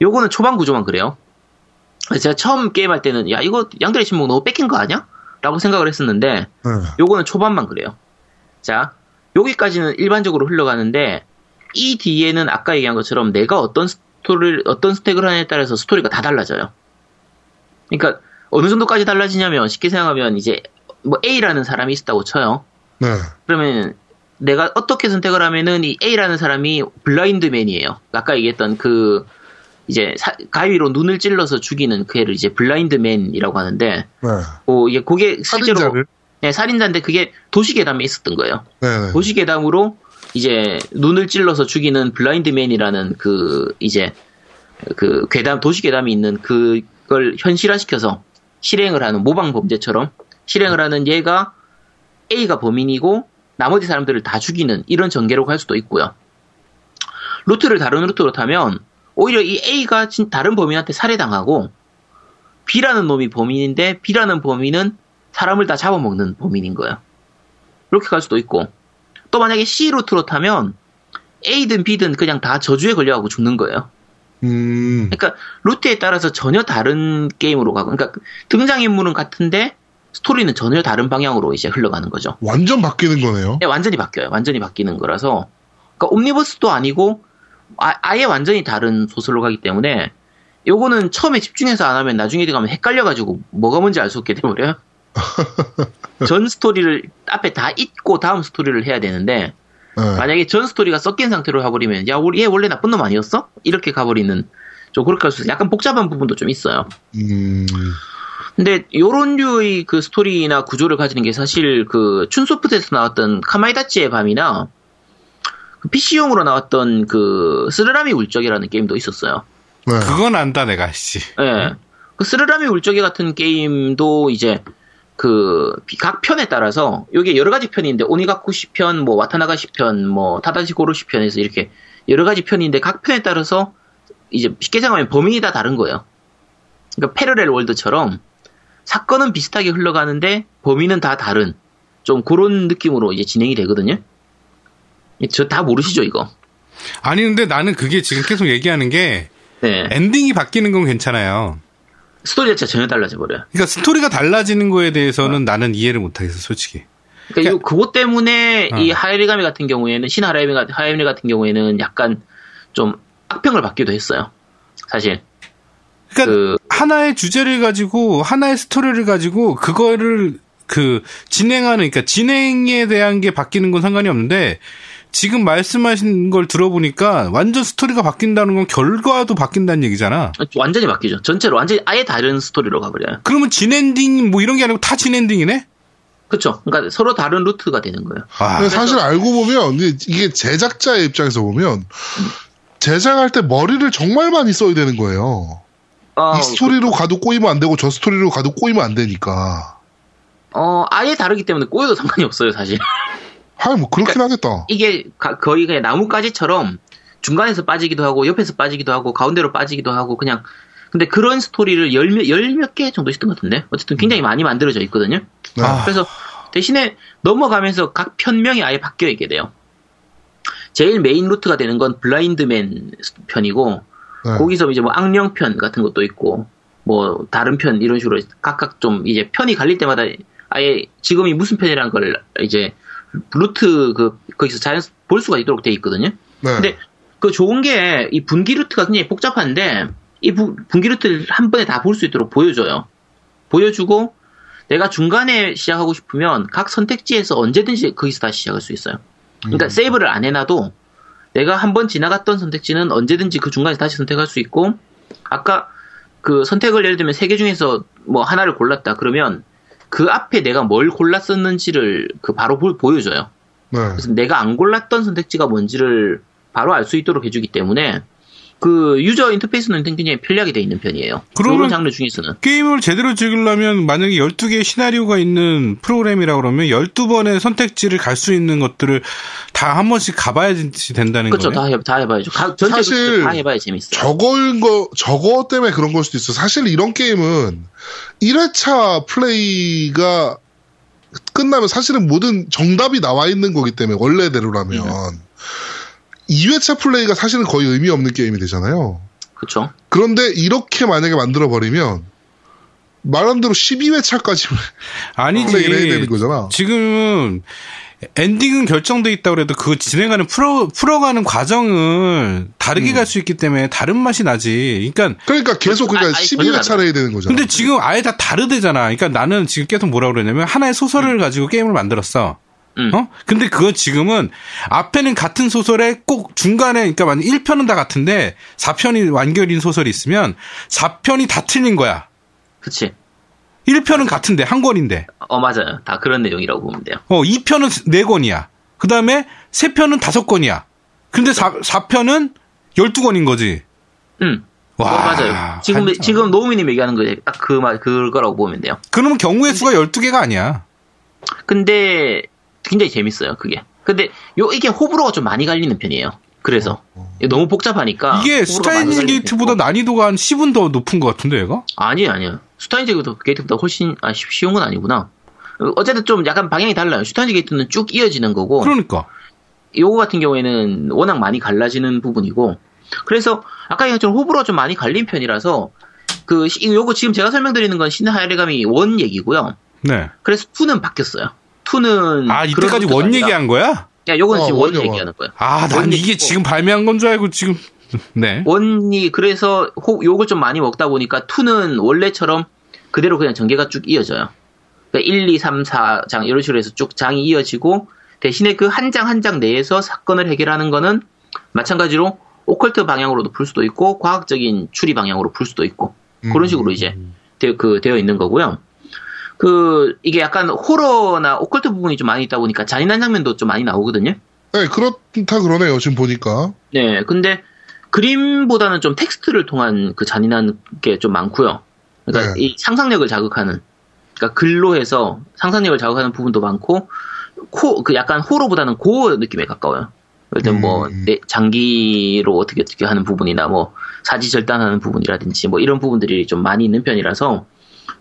요거는 초반 구조만 그래요. 제가 처음 게임할 때는 야 이거 양들의 침묵 너무 뺏긴 거 아니야? 라고 생각을 했었는데 음. 요거는 초반만 그래요. 자 여기까지는 일반적으로 흘러가는데 이 뒤에는 아까 얘기한 것처럼 내가 어떤 스토리를 어떤 스택을 하냐에 따라서 스토리가 다 달라져요. 그러니까 어느 정도까지 달라지냐면 쉽게 생각하면 이제 뭐 A라는 사람이 있었다고 쳐요. 네. 그러면 내가 어떻게 선택을 하면은 이 A라는 사람이 블라인드맨이에요. 아까 얘기했던 그 이제 사, 가위로 눈을 찔러서 죽이는 그 애를 이제 블라인드맨이라고 하는데, 네. 어, 이게 그게 실제로 살인자를? 네, 살인자인데 그게 도시괴담에 있었던 거예요. 네. 도시괴담으로 이제 눈을 찔러서 죽이는 블라인드맨이라는 그 이제 그 괴담 도시괴담이 있는 그걸 현실화시켜서 실행을 하는 모방 범죄처럼 실행을 하는 얘가 A가 범인이고 나머지 사람들을 다 죽이는 이런 전개로 갈 수도 있고요. 루트를 다른 루트로 타면 오히려 이 A가 다른 범인한테 살해당하고 B라는 놈이 범인인데 B라는 범인은 사람을 다 잡아먹는 범인인 거예요. 이렇게 갈 수도 있고 또 만약에 C 루트로 타면 A든 B든 그냥 다 저주에 걸려가고 죽는 거예요. 음. 그러니까 루트에 따라서 전혀 다른 게임으로 가고 그러니까 등장인물은 같은데 스토리는 전혀 다른 방향으로 이제 흘러가는 거죠. 완전 바뀌는 거네요. 네, 완전히 바뀌어요. 완전히 바뀌는 거라서 그러니까 옴니버스도 아니고 아, 아예 완전히 다른 소설로 가기 때문에 요거는 처음에 집중해서 안 하면 나중에 가면 헷갈려가지고 뭐가 뭔지 알 수 없게 되버려요. 전 스토리를 앞에 다 잊고 다음 스토리를 해야 되는데 네. 만약에 전 스토리가 섞인 상태로 가버리면 야 우리 얘 원래 나쁜 놈 아니었어? 이렇게 가버리는 좀 그렇게 할 수 있어요. 약간 복잡한 부분도 좀 있어요. 음... 근데 요런 류의 그 스토리나 구조를 가지는 게 사실 그 춘소프트에서 나왔던 카마이다치의 밤이나 피씨용으로 나왔던 그 쓰르라미 울적이라는 게임도 있었어요. 네. 그건 안다 내가 씨. 네. 그 쓰르라미 울적이 같은 게임도 이제 그 각 편에 따라서 요게 여러 가지 편인데 오니가쿠시 편, 뭐 와타나가시 편, 뭐 타다시고로시 편에서 이렇게 여러 가지 편인데 각 편에 따라서 이제 쉽게 생각하면 범인이 다 다른 거예요. 그러니까 패러렐 월드처럼 사건은 비슷하게 흘러가는데 범인은 다 다른 좀 그런 느낌으로 이제 진행이 되거든요. 저 다 모르시죠 이거? 아니 근데 나는 그게 지금 계속 얘기하는 게 네. 엔딩이 바뀌는 건 괜찮아요. 스토리 자체가 전혀 달라져 버려요. 그러니까 스토리가 달라지는 거에 대해서는 어. 나는 이해를 못하겠어 솔직히. 그러니까, 그러니까 그것 때문에 어. 이 하야리가미 같은 경우에는 신 하야리가미 같은 경우에는 약간 좀 악평을 받기도 했어요. 사실. 그러니까 그, 하나의 주제를 가지고 하나의 스토리를 가지고 그거를 그 진행하는 그러니까 진행에 대한 게 바뀌는 건 상관이 없는데. 지금 말씀하신 걸 들어보니까 완전 스토리가 바뀐다는 건 결과도 바뀐다는 얘기잖아. 완전히 바뀌죠. 전체로 완전히 아예 다른 스토리로 가버려요. 그러면 진엔딩 뭐 이런 게 아니고 다 진엔딩이네? 그렇죠. 그러니까 서로 다른 루트가 되는 거예요. 아. 사실 알고 보면 이게 제작자의 입장에서 보면 제작할 때 머리를 정말 많이 써야 되는 거예요. 어, 이 스토리로 그... 가도 꼬이면 안 되고 저 스토리로 가도 꼬이면 안 되니까. 어, 아예 다르기 때문에 꼬여도 상관이 없어요 사실. 하이 뭐 그렇긴 그러니까 하겠다. 이게 가, 거의 그냥 나뭇가지처럼 중간에서 빠지기도 하고 옆에서 빠지기도 하고 가운데로 빠지기도 하고 그냥 근데 그런 스토리를 열 몇 열 몇 개 정도 있었던 것 같은데 어쨌든 굉장히 많이 만들어져 있거든요. 아. 그래서 대신에 넘어가면서 각 편명이 아예 바뀌어 있게 돼요. 제일 메인 루트가 되는 건 블라인드맨 편이고 네. 거기서 이제 뭐 악령 편 같은 것도 있고 뭐 다른 편 이런 식으로 각각 좀 이제 편이 갈릴 때마다 아예 지금이 무슨 편이라는 걸 이제 루트 그 거기서 자연 볼 수가 있도록 돼 있거든요. 네. 근데 그 좋은 게 이 분기 루트가 굉장히 복잡한데 이 부, 분기 루트를 한 번에 다 볼 수 있도록 보여줘요. 보여주고 내가 중간에 시작하고 싶으면 각 선택지에서 언제든지 거기서 다시 시작할 수 있어요. 그러니까 음. 세이브를 안 해놔도 내가 한 번 지나갔던 선택지는 언제든지 그 중간에서 다시 선택할 수 있고 아까 그 선택을 예를 들면 세 개 중에서 뭐 하나를 골랐다 그러면 그 앞에 내가 뭘 골랐었는지를 그 바로 보, 보여줘요. 네. 그래서 내가 안 골랐던 선택지가 뭔지를 바로 알 수 있도록 해주기 때문에 그 유저 인터페이스는 굉장히 편리하게 돼 있는 편이에요. 그런 장르 중에서는. 게임을 제대로 즐기려면 만약에 열두 개의 시나리오가 있는 프로그램이라고 그러면 열두 번의 선택지를 갈 수 있는 것들을 다 한 번씩 가봐야 된다는 거예요. 그렇죠. 다, 해, 다 해봐야죠. 가, 사실 다 해봐야 재밌어요. 저거인 거, 저거 때문에 그런 걸 수도 있어. 사실 이런 게임은 일 회차 플레이가 끝나면 사실은 모든 정답이 나와 있는 거기 때문에 원래대로라면 음. 이 회차 플레이가 사실은 거의 의미 없는 게임이 되잖아요. 그렇죠. 그런데 이렇게 만약에 만들어버리면 말한 대로 십이 회차까지 아니지. 플레이를 해야 되는 거잖아. 지금 엔딩은 결정돼 있다고 해도 그 진행하는 풀어, 풀어가는 과정을 다르게 음. 갈 수 있기 때문에 다른 맛이 나지. 그러니까 그러니까 계속 그러니까 아, 십이 회차를 해야 되는 거잖아. 근데 지금 아예 다 다르대잖아. 그러니까 나는 지금 계속 뭐라고 그러냐면 하나의 소설을 음. 가지고 게임을 만들었어. 음. 어? 근데 그거 지금은 앞에는 같은 소설에 꼭 중간에, 그러니까 만약 일 편은 다 같은데 사 편이 완결인 소설이 있으면 사 편이 다 틀린 거야. 그치. 일 편은 같은데, 한 권인데. 어, 맞아요. 다 그런 내용이라고 보면 돼요. 어, 이 편은 네 권이야. 그 다음에 세 편은 다섯 권이야. 근데 사, 사 편은 열두 권인 거지. 응. 음. 와. 어, 맞아요. 지금, 한... 지금 노우미님 얘기하는 거, 딱 그 말, 그거라고 보면 돼요. 그러면 경우의 수가 근데... 열두 개가 아니야. 근데, 굉장히 재밌어요, 그게. 근데, 요, 이게 호불호가 좀 많이 갈리는 편이에요. 그래서. 너무 복잡하니까. 이게 스타인즈 게이트보다 난이도가 한 십은 더 높은 것 같은데, 얘가? 아니에요, 아니에요. 스타인즈 게이트보다 훨씬, 아, 쉬운 건 아니구나. 어쨌든 좀 약간 방향이 달라요. 스타인즈 게이트는 쭉 이어지는 거고. 그러니까. 요거 같은 경우에는 워낙 많이 갈라지는 부분이고. 그래서, 아까 얘기했던 호불호가 좀 많이 갈린 편이라서, 그, 요거 지금 제가 설명드리는 건 신의 하야리가미 일 얘기고요. 네. 그래서 이는 바뀌었어요. 투는 아 이때까지 원 얘기한 거야? 야, 요건 어, 지금 원, 원 얘기하는 거야. 아, 난 이게 지금 발매한 건 줄 알고 지금 네. 원이 그래서 호, 욕을 좀 많이 먹다 보니까 투는 원래처럼 그대로 그냥 전개가 쭉 이어져요. 그러니까 일, 이, 삼, 사 장 이런 식으로 해서 쭉 장이 이어지고 대신에 그 한 장 한 장 내에서 사건을 해결하는 거는 마찬가지로 오컬트 방향으로도 풀 수도 있고 과학적인 추리 방향으로 풀 수도 있고 음. 그런 식으로 이제 되, 그, 되어 있는 거고요. 그, 이게 약간 호러나 오컬트 부분이 좀 많이 있다 보니까 잔인한 장면도 좀 많이 나오거든요? 네, 그렇다 그러네요, 지금 보니까. 네, 근데 그림보다는 좀 텍스트를 통한 그 잔인한 게 좀 많고요. 그러니까 네. 이 상상력을 자극하는, 그러니까 글로 해서 상상력을 자극하는 부분도 많고, 코, 그 약간 호러보다는 고어 느낌에 가까워요. 일단 음. 뭐, 장기로 어떻게 어떻게 하는 부분이나 뭐, 사지절단하는 부분이라든지 뭐 이런 부분들이 좀 많이 있는 편이라서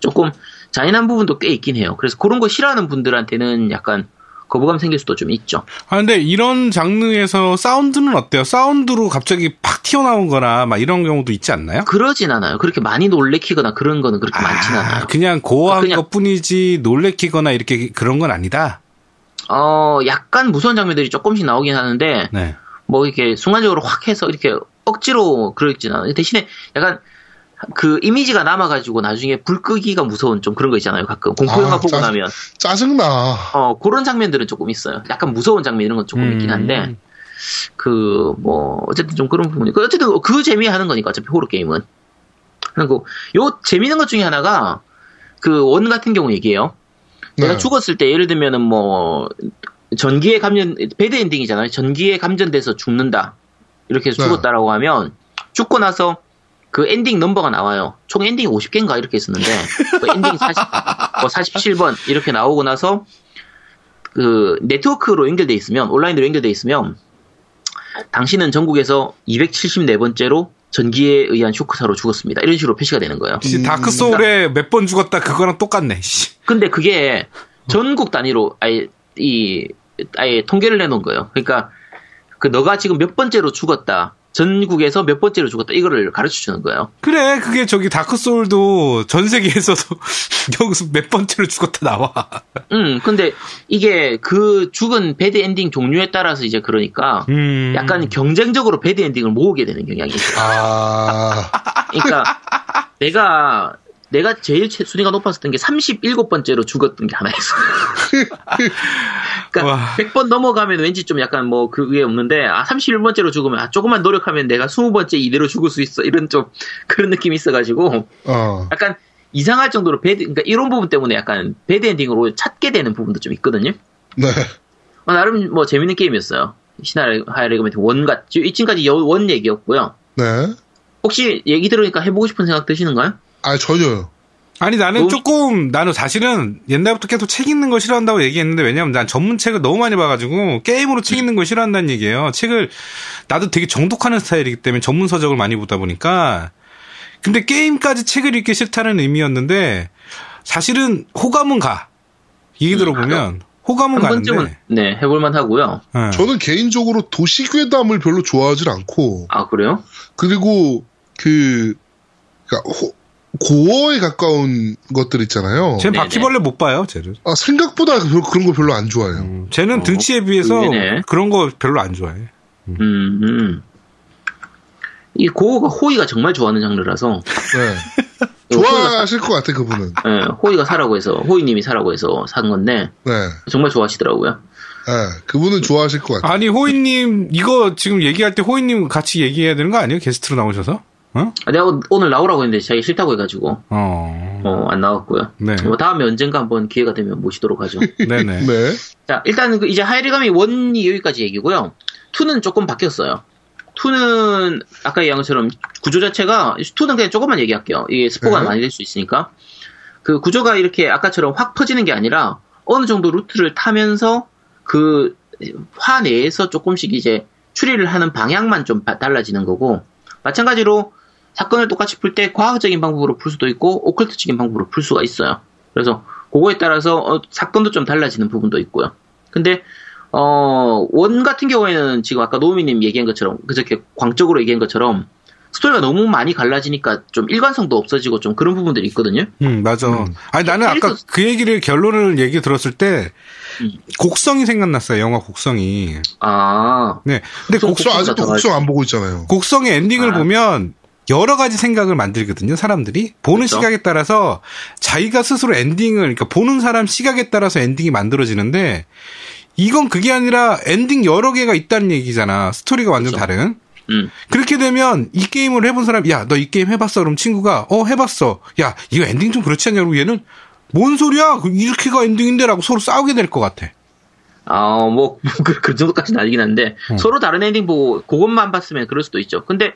조금 잔인한 부분도 꽤 있긴 해요. 그래서 그런 거 싫어하는 분들한테는 약간 거부감 생길 수도 좀 있죠. 아, 근데 이런 장르에서 사운드는 어때요? 사운드로 갑자기 팍 튀어나온 거나 막 이런 경우도 있지 않나요? 그러진 않아요. 그렇게 많이 놀래키거나 그런 거는 그렇게 아, 많진 않아요. 그냥 고어한 그러니까 것 뿐이지 놀래키거나 이렇게 그런 건 아니다? 어, 약간 무서운 장면들이 조금씩 나오긴 하는데, 네. 뭐 이렇게 순간적으로 확 해서 이렇게 억지로 그러진 않아요. 대신에 약간 그 이미지가 남아가지고 나중에 불 끄기가 무서운 좀 그런 거 있잖아요. 가끔 공포 영화 아, 보고 짜, 나면 짜증나. 어 그런 장면들은 조금 있어요. 약간 무서운 장면 이런 건 조금 음. 있긴 한데 그 뭐 어쨌든 좀 그런 부분이. 어쨌든 그 재미하는 거니까 어차피 호러 게임은. 그리고 요 재미있는 것 중에 하나가 그 원 같은 경우 얘기해요. 내가 네. 죽었을 때 예를 들면은 뭐 전기에 감전 배드 엔딩이잖아요. 전기에 감전돼서 죽는다 이렇게 해서 네. 죽었다라고 하면 죽고 나서 그 엔딩 넘버가 나와요. 총 엔딩이 오십 개인가 이렇게 있었는데, 그 엔딩 사십, 뭐 사십칠 번 이렇게 나오고 나서, 그, 네트워크로 연결되어 있으면, 온라인으로 연결되어 있으면, 당신은 전국에서 이백칠십사 번째로 전기에 의한 쇼크사로 죽었습니다. 이런 식으로 표시가 되는 거예요. 음... 다크소울에 몇 번 죽었다, 그거랑 똑같네, 씨. 근데 그게 전국 단위로 아예, 이, 아예 통계를 내놓은 거예요. 그러니까, 그, 너가 지금 몇 번째로 죽었다. 전국에서 몇 번째로 죽었다 이거를 가르쳐주는 거예요. 그래 그게 저기 다크소울도 전 세계에서도 여기서 몇 번째로 죽었다 나와. 음, 근데 이게 그 죽은 배드 엔딩 종류에 따라서 이제 그러니까 음... 약간 경쟁적으로 배드 엔딩을 모으게 되는 경향이 있어요. 아... 그러니까 내가 내가 제일 순위가 높았었던 게 삼십칠 번째로 죽었던 게 하나 있어요. 그러니까 와. 백 번 넘어가면 왠지 좀 약간 뭐 그게 없는데 아 삼십일 번째로 죽으면 아 조금만 노력하면 내가 이십 번째 이대로 죽을 수 있어. 이런 좀 그런 느낌이 있어가지고 어. 약간 이상할 정도로 배드 그러니까 이런 부분 때문에 약간 배드 엔딩으로 찾게 되는 부분도 좀 있거든요. 네. 어, 나름 뭐 재밌는 게임이었어요. 신하이 하이레그멘트 원 같죠? 일 층까지 원 얘기였고요. 네. 혹시 얘기 들으니까 해보고 싶은 생각 드시는가요? 아 전혀요. 아니 나는 너무... 조금 나는 사실은 옛날부터 계속 책 읽는 걸 싫어한다고 얘기했는데 왜냐면 난 전문책을 너무 많이 봐가지고 게임으로 책 읽는 걸 싫어한다는 얘기예요. 책을 나도 되게 정독하는 스타일이기 때문에 전문 서적을 많이 보다 보니까 근데 게임까지 책을 읽기 싫다는 의미였는데 사실은 호감은 가. 얘기 들어보면 호감은 가는데 한 번쯤은 네 해볼만 하고요. 네. 저는 개인적으로 도시괴담을 별로 좋아하진 않고 아 그래요? 그리고 그 그러니까 호... 고어에 가까운 것들 있잖아요. 쟤는 네네. 바퀴벌레 못 봐요, 쟤를. 아, 생각보다 그런 거 별로 안 좋아해요. 음, 쟤는 어, 등치에 비해서 의외네. 그런 거 별로 안 좋아해. 음, 음. 음. 이 고어가 호의가 정말 좋아하는 장르라서. 네. 좋아하실 것 같아, 그분은. 네, 호의가 사라고 해서, 호의님이 사라고 해서 산 건데. 네. 정말 좋아하시더라고요. 네, 그분은 좋아하실 것 같아요. 아니, 호의님, 이거 지금 얘기할 때 호의님 같이 얘기해야 되는 거 아니에요? 게스트로 나오셔서? 어? 내가 오늘 나오라고 했는데 자기 싫다고 해가지고 어... 어, 안 나왔고요. 네. 뭐 다음에 언젠가 한번 기회가 되면 모시도록 하죠. 네네. 네. 자 일단 이제 하이리가미 일이 여기까지 얘기고요. 이는 조금 바뀌었어요. 이는 아까 얘기한 것처럼 구조 자체가 이는 그냥 조금만 얘기할게요. 이게 스포가 네. 많이 될 수 있으니까 그 구조가 이렇게 아까처럼 확 퍼지는 게 아니라 어느 정도 루트를 타면서 그 화 내에서 조금씩 이제 추리를 하는 방향만 좀 달라지는 거고 마찬가지로 사건을 똑같이 풀 때 과학적인 방법으로 풀 수도 있고 오컬트적인 방법으로 풀 수가 있어요. 그래서 그거에 따라서 어, 사건도 좀 달라지는 부분도 있고요. 근데 어, 원 같은 경우에는 지금 아까 노미님 얘기한 것처럼 그저께 광적으로 얘기한 것처럼 스토리가 너무 많이 갈라지니까 좀 일관성도 없어지고 좀 그런 부분들이 있거든요. 음 맞아. 음. 아니 나는 아까 그 얘기를 결론을 얘기 들었을 때 음. 곡성이 생각났어요. 영화 곡성이. 아. 네. 근데 곡성, 곡성 아직도 곡성 안 보고 있잖아요. 곡성의 엔딩을 아. 보면 여러 가지 생각을 만들거든요. 사람들이 보는 그렇죠? 시각에 따라서 자기가 스스로 엔딩을 그러니까 보는 사람 시각에 따라서 엔딩이 만들어지는데 이건 그게 아니라 엔딩 여러 개가 있다는 얘기잖아. 스토리가 완전 그렇죠? 다른. 음. 그렇게 되면 이 게임을 해본 사람이 야 너 이 게임 해봤어? 그럼 친구가 어 해봤어. 야 이거 엔딩 좀 그렇지 않냐? 그리고 얘는 뭔 소리야? 이렇게가 엔딩인데? 라고 서로 싸우게 될 것 같아. 아, 뭐 그, 그 정도까지는 아니긴 한데 음. 서로 다른 엔딩 보고 그것만 봤으면 그럴 수도 있죠. 근데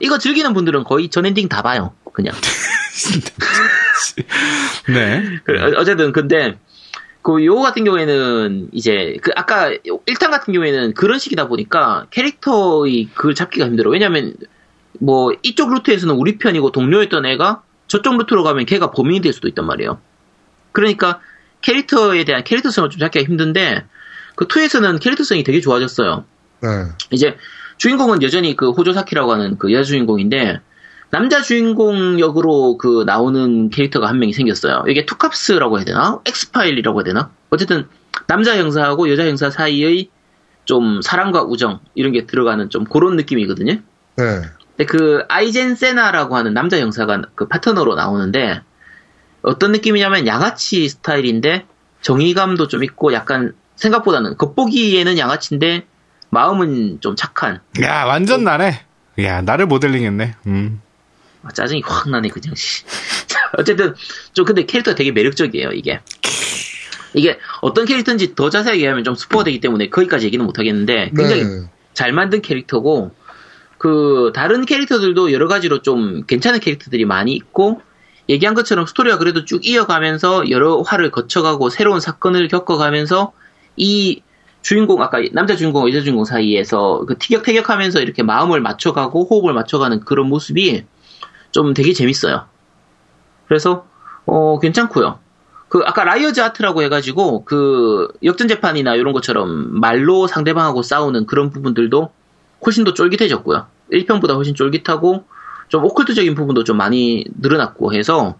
이거 즐기는 분들은 거의 전 엔딩 다 봐요. 그냥. 네. 그래, 어쨌든 근데 그, 요 같은 경우에는, 이제, 그, 아까, 일 탄 같은 경우에는 그런 식이다 보니까 캐릭터의 그걸 잡기가 힘들어. 왜냐면, 뭐, 이쪽 루트에서는 우리 편이고 동료였던 애가 저쪽 루트로 가면 걔가 범인이 될 수도 있단 말이에요. 그러니까 캐릭터에 대한 캐릭터성을 좀 잡기가 힘든데, 그 이에서는 캐릭터성이 되게 좋아졌어요. 네. 이제, 주인공은 여전히 그 호조사키라고 하는 그 여자주인공인데, 남자 주인공 역으로 그 나오는 캐릭터가 한 명이 생겼어요. 이게 투캅스라고 해야 되나? 엑스파일이라고 해야 되나? 어쨌든 남자 형사하고 여자 형사 사이의 좀 사랑과 우정 이런 게 들어가는 좀 그런 느낌이거든요. 네. 근데 그 아이젠 세나라고 하는 남자 형사가 그 파트너로 나오는데 어떤 느낌이냐면 양아치 스타일인데 정의감도 좀 있고 약간 생각보다는 겉보기에는 양아치인데 마음은 좀 착한. 야 완전 나네. 야 나를 모델링했네. 음. 짜증이 확 나네 그냥. 어쨌든 좀 근데 캐릭터가 되게 매력적이에요. 이게 이게 어떤 캐릭터인지 더 자세하게 얘기하면 좀 스포가 되기 때문에 거기까지 얘기는 못하겠는데 굉장히 네. 잘 만든 캐릭터고 그 다른 캐릭터들도 여러 가지로 좀 괜찮은 캐릭터들이 많이 있고 얘기한 것처럼 스토리가 그래도 쭉 이어가면서 여러 화를 거쳐가고 새로운 사건을 겪어가면서 이 주인공 아까 남자 주인공과 여자 주인공 사이에서 그 티격태격하면서 이렇게 마음을 맞춰가고 호흡을 맞춰가는 그런 모습이 좀 되게 재밌어요. 그래서 어 괜찮고요. 그 아까 라이어즈 아트라고 해가지고 그 역전 재판이나 이런 것처럼 말로 상대방하고 싸우는 그런 부분들도 훨씬 더 쫄깃해졌고요. 일 편보다 훨씬 쫄깃하고 좀 오컬트적인 부분도 좀 많이 늘어났고 해서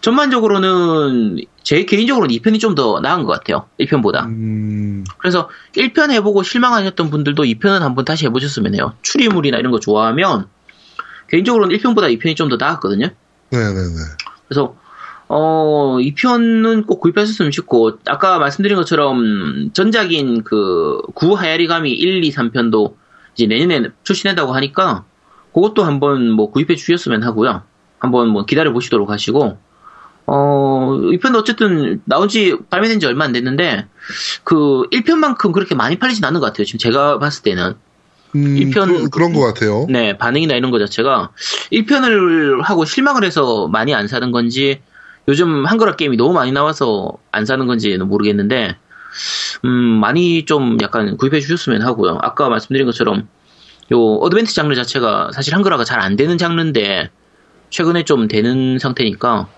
전반적으로는 제 개인적으로는 이 편이 좀 더 나은 것 같아요. 일 편보다. 음... 그래서 일 편 해보고 실망하셨던 분들도 이 편은 한번 다시 해보셨으면 해요. 추리물이나 이런 거 좋아하면 개인적으로는 일 편보다 이 편이 좀 더 나았거든요. 네네네. 그래서 어 이 편은 꼭 구입하셨으면 싶고 아까 말씀드린 것처럼 전작인 그 구 하야리가미 일, 이, 삼 편도 이제 내년에 출시된다고 하니까 그것도 한번 뭐 구입해 주셨으면 하고요. 한번 뭐 기다려 보시도록 하시고 어, 이 편도 어쨌든 나온 지, 발매된 지 얼마 안 됐는데, 그, 일 편만큼 그렇게 많이 팔리진 않은 것 같아요. 지금 제가 봤을 때는. 음, 일 편. 그, 그런 것 같아요. 네, 반응이나 이런 것 자체가. 일 편을 하고 실망을 해서 많이 안 사는 건지, 요즘 한글화 게임이 너무 많이 나와서 안 사는 건지는 모르겠는데, 음, 많이 좀 약간 구입해 주셨으면 하고요. 아까 말씀드린 것처럼, 요, 어드벤트 장르 자체가 사실 한글화가 잘 안 되는 장르인데, 최근에 좀 되는 상태니까,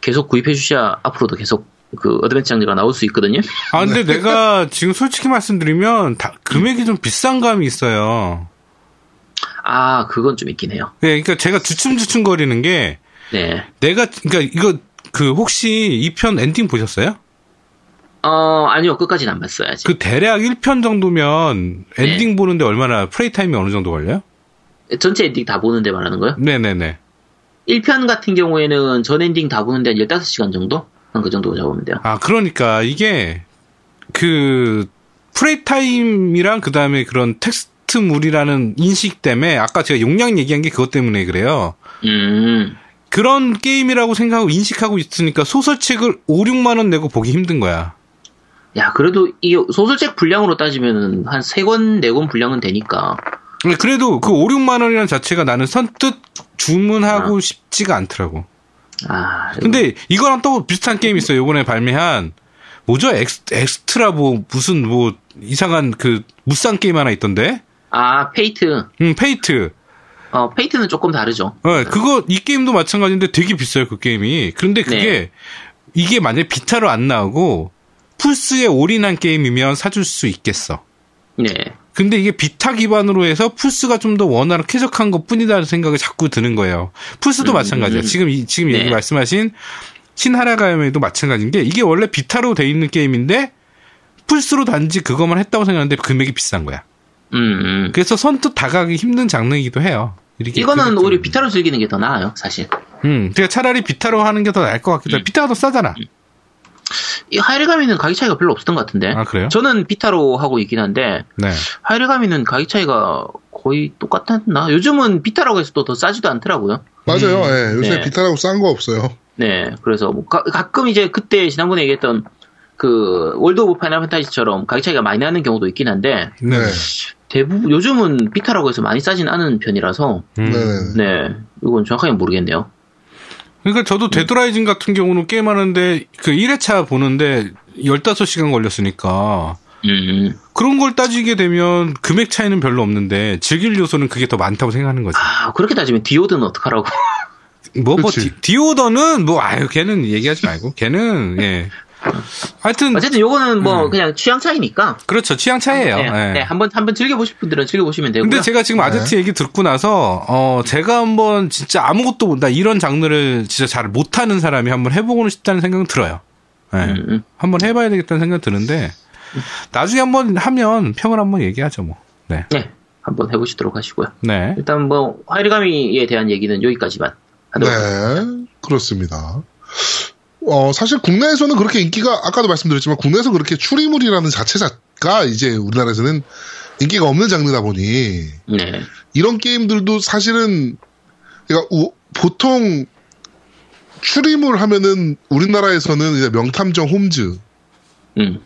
계속 구입해 주셔야 앞으로도 계속 그 어드벤처 장르가 나올 수 있거든요. 아 근데 내가 지금 솔직히 말씀드리면 다 금액이 좀 비싼 감이 있어요. 아 그건 좀 있긴 해요. 네, 그러니까 제가 주춤주춤 거리는 게 네. 내가 그러니까 이거 그 혹시 이 편 엔딩 보셨어요? 어 아니요 끝까지는 안 봤어요. 아직. 그 대략 일 편 정도면 엔딩 네. 보는데 얼마나 플레이 타임이 어느 정도 걸려요? 전체 엔딩 다 보는데 말하는 거요? 네네네. 일 편 같은 경우에는 전 엔딩 다 보는데 한 열다섯 시간 정도? 한 그 정도 잡으면 돼요. 아, 그러니까 이게 그 플레이 타임이랑 그 다음에 그런 텍스트물이라는 인식 때문에 아까 제가 용량 얘기한 게 그것 때문에 그래요. 음. 그런 게임이라고 생각하고 인식하고 있으니까 소설책을 오, 육만 원 내고 보기 힘든 거야. 야, 그래도 이 소설책 분량으로 따지면 한 세 권, 네 권 분량은 되니까. 그래도 그 오, 육만 원이라는 자체가 나는 선뜻 주문하고 아. 싶지가 않더라고. 아. 이거. 근데 이거랑 또 비슷한 게임이 있어요. 요번에 발매한, 뭐죠? 엑스, 엑스트라 뭐, 무슨 뭐, 이상한 그, 무쌍 게임 하나 있던데? 아, 페이트. 응, 페이트. 어, 페이트는 조금 다르죠. 네, 그거, 이 게임도 마찬가지인데 되게 비싸요, 그 게임이. 그런데 그게, 네. 이게 만약에 비타로 안 나오고, 플스에 올인한 게임이면 사줄 수 있겠어. 네. 근데 이게 비타 기반으로 해서 플스가 좀 더 원활하고 쾌적한 것 뿐이라는 생각이 자꾸 드는 거예요. 플스도 음, 마찬가지야. 음. 지금, 이, 지금 네. 얘기 말씀하신 신하라가야메도 마찬가지인 게 이게 원래 비타로 돼 있는 게임인데 플스로 단지 그것만 했다고 생각하는데 금액이 비싼 거야. 음, 음. 그래서 선뜻 다가가기 힘든 장르이기도 해요. 이렇게 이거는 오히려 때문에. 비타로 즐기는 게 더 나아요, 사실. 음, 그러니까 차라리 비타로 하는 게 더 나을 것 같기도 해. 음. 비타가 더 싸잖아. 음. 이 하이레가미는 가격 차이가 별로 없었던 것 같은데. 아, 그래요? 저는 비타로 하고 있긴 한데. 네. 하이레가미는 가격 차이가 거의 똑같았나? 요즘은 비타라고 해서 또 더 싸지도 않더라고요. 맞아요. 음. 네. 요새 네. 비타라고 싼 거 없어요. 네. 그래서 뭐 가, 가끔 이제 그때 지난번에 얘기했던 그 월드 오브 파이널 판타지처럼 가격 차이가 많이 나는 경우도 있긴 한데. 네. 대부분 요즘은 비타라고 해서 많이 싸진 않은 편이라서. 음. 네. 네. 이건 정확하게 모르겠네요. 그러니까 저도 데드라이징 같은 경우는 게임하는데 그 일 회차 보는데 열다섯 시간 걸렸으니까 음. 그런 걸 따지게 되면 금액 차이는 별로 없는데 즐길 요소는 그게 더 많다고 생각하는 거지. 아 그렇게 따지면 디오더는 어떡하라고. 뭐, 뭐 디, 디오더는 뭐 아유 걔는 얘기하지 말고 걔는 예. 하여튼 어쨌든 요거는 뭐 음. 그냥 취향 차이니까. 그렇죠. 취향 차이예요. 네, 네. 네. 한번 한번 즐겨 보실 분들은 즐겨 보시면 되고요. 근데 제가 지금 아제트 네. 얘기 듣고 나서 어 제가 한번 진짜 아무것도 못나 이런 장르를 진짜 잘 못하는 사람이 한번 해보고는 싶다는 생각은 들어요. 네. 음. 한번 해봐야 되겠다는 생각 드는데 나중에 한번 하면 평을 한번 얘기하죠 뭐. 네. 네. 한번 해보시도록 하시고요. 네. 일단 뭐 하이리가미에 대한 얘기는 여기까지만 하도록 하겠습니다. 네. 그렇습니다. 어, 사실 국내에서는 그렇게 인기가, 아까도 말씀드렸지만, 국내에서 그렇게 추리물이라는 자체가 이제 우리나라에서는 인기가 없는 장르다 보니, 네. 이런 게임들도 사실은, 그러니까 우, 보통 추리물 하면은 우리나라에서는 이제 명탐정 홈즈. 음.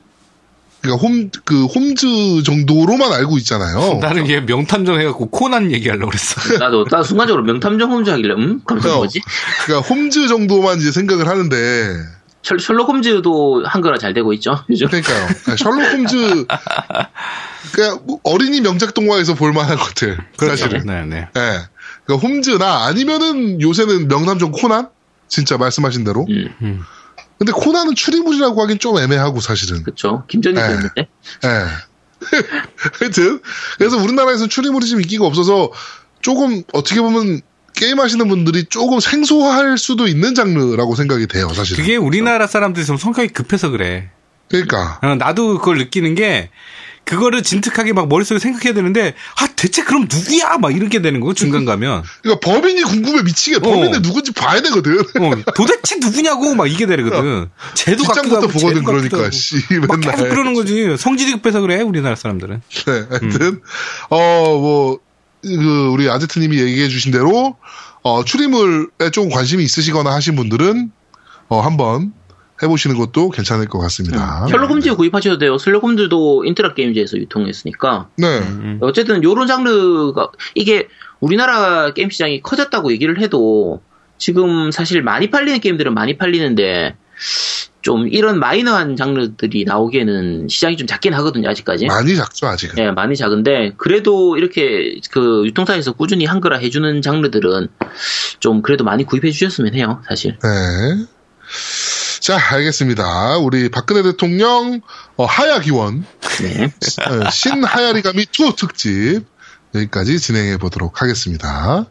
그러니까 홈, 그 홈즈 정도로만 알고 있잖아요. 나는 얘 명탐정 해갖고 코난 얘기하려고 그랬어. 나도 나 순간적으로 명탐정 홈즈 하길래 음? 그러니까, 뭐지? 그러니까 홈즈 정도만 이제 생각을 하는데 셜, 셜록 홈즈도 한글화 잘 되고 있죠 요즘. 그러니까요. 셜록 홈즈 그냥 뭐 어린이 명작 동화에서 볼만한 것들 사실은. 네네. 네. 네. 그러니까 홈즈나 아니면은 요새는 명탐정 코난 진짜 말씀하신 대로. 음. 음. 근데 코난은 추리물이라고 하긴 좀 애매하고 사실은. 그렇죠. 김전일 됐는데. 예. 하여튼 그래서 우리나라에서는 추리물이 좀 인기가 없어서 조금 어떻게 보면 게임하시는 분들이 조금 생소할 수도 있는 장르라고 생각이 돼요 사실은. 그게 우리나라 사람들이 좀 성격이 급해서 그래. 그러니까. 나도 그걸 느끼는 게 그거를 진득하게 막 머릿속에 생각해야 되는데 아 대체 그럼 누구야 막 이렇게 되는 거고 중간 가면 그러니까 범인이 궁금해 미치게 범인이 어. 누군지 봐야 되거든. 어, 도대체 누구냐고 막 이게 되거든. 쟤도 같기도 하고 보거든. 그러니까 씨 맨날 계속 그러는 거지. 성질이 급해서 그래 우리나라 사람들은. 네, 하여튼 음. 어 뭐 그 우리 아제트님이 얘기해 주신 대로 어, 추리물에 좀 관심이 있으시거나 하신 분들은 어, 한번 해보시는 것도 괜찮을 것 같습니다. 음. 셜록홈즈 구입하셔도 돼요. 슬로검들도 인터락 게임즈에서 유통했으니까. 네. 음. 어쨌든 이런 장르가 이게 우리나라 게임 시장이 커졌다고 얘기를 해도 지금 사실 많이 팔리는 게임들은 많이 팔리는데 좀 이런 마이너한 장르들이 나오기에는 시장이 좀 작긴 하거든요, 아직까지. 많이 작죠, 아직은. 네, 많이 작은데 그래도 이렇게 그 유통사에서 꾸준히 한글화 해주는 장르들은 좀 그래도 많이 구입해 주셨으면 해요, 사실. 네. 자, 알겠습니다. 우리 박근혜 대통령 어, 하야기원 네. 신하야리가미 투 특집 여기까지 진행해 보도록 하겠습니다.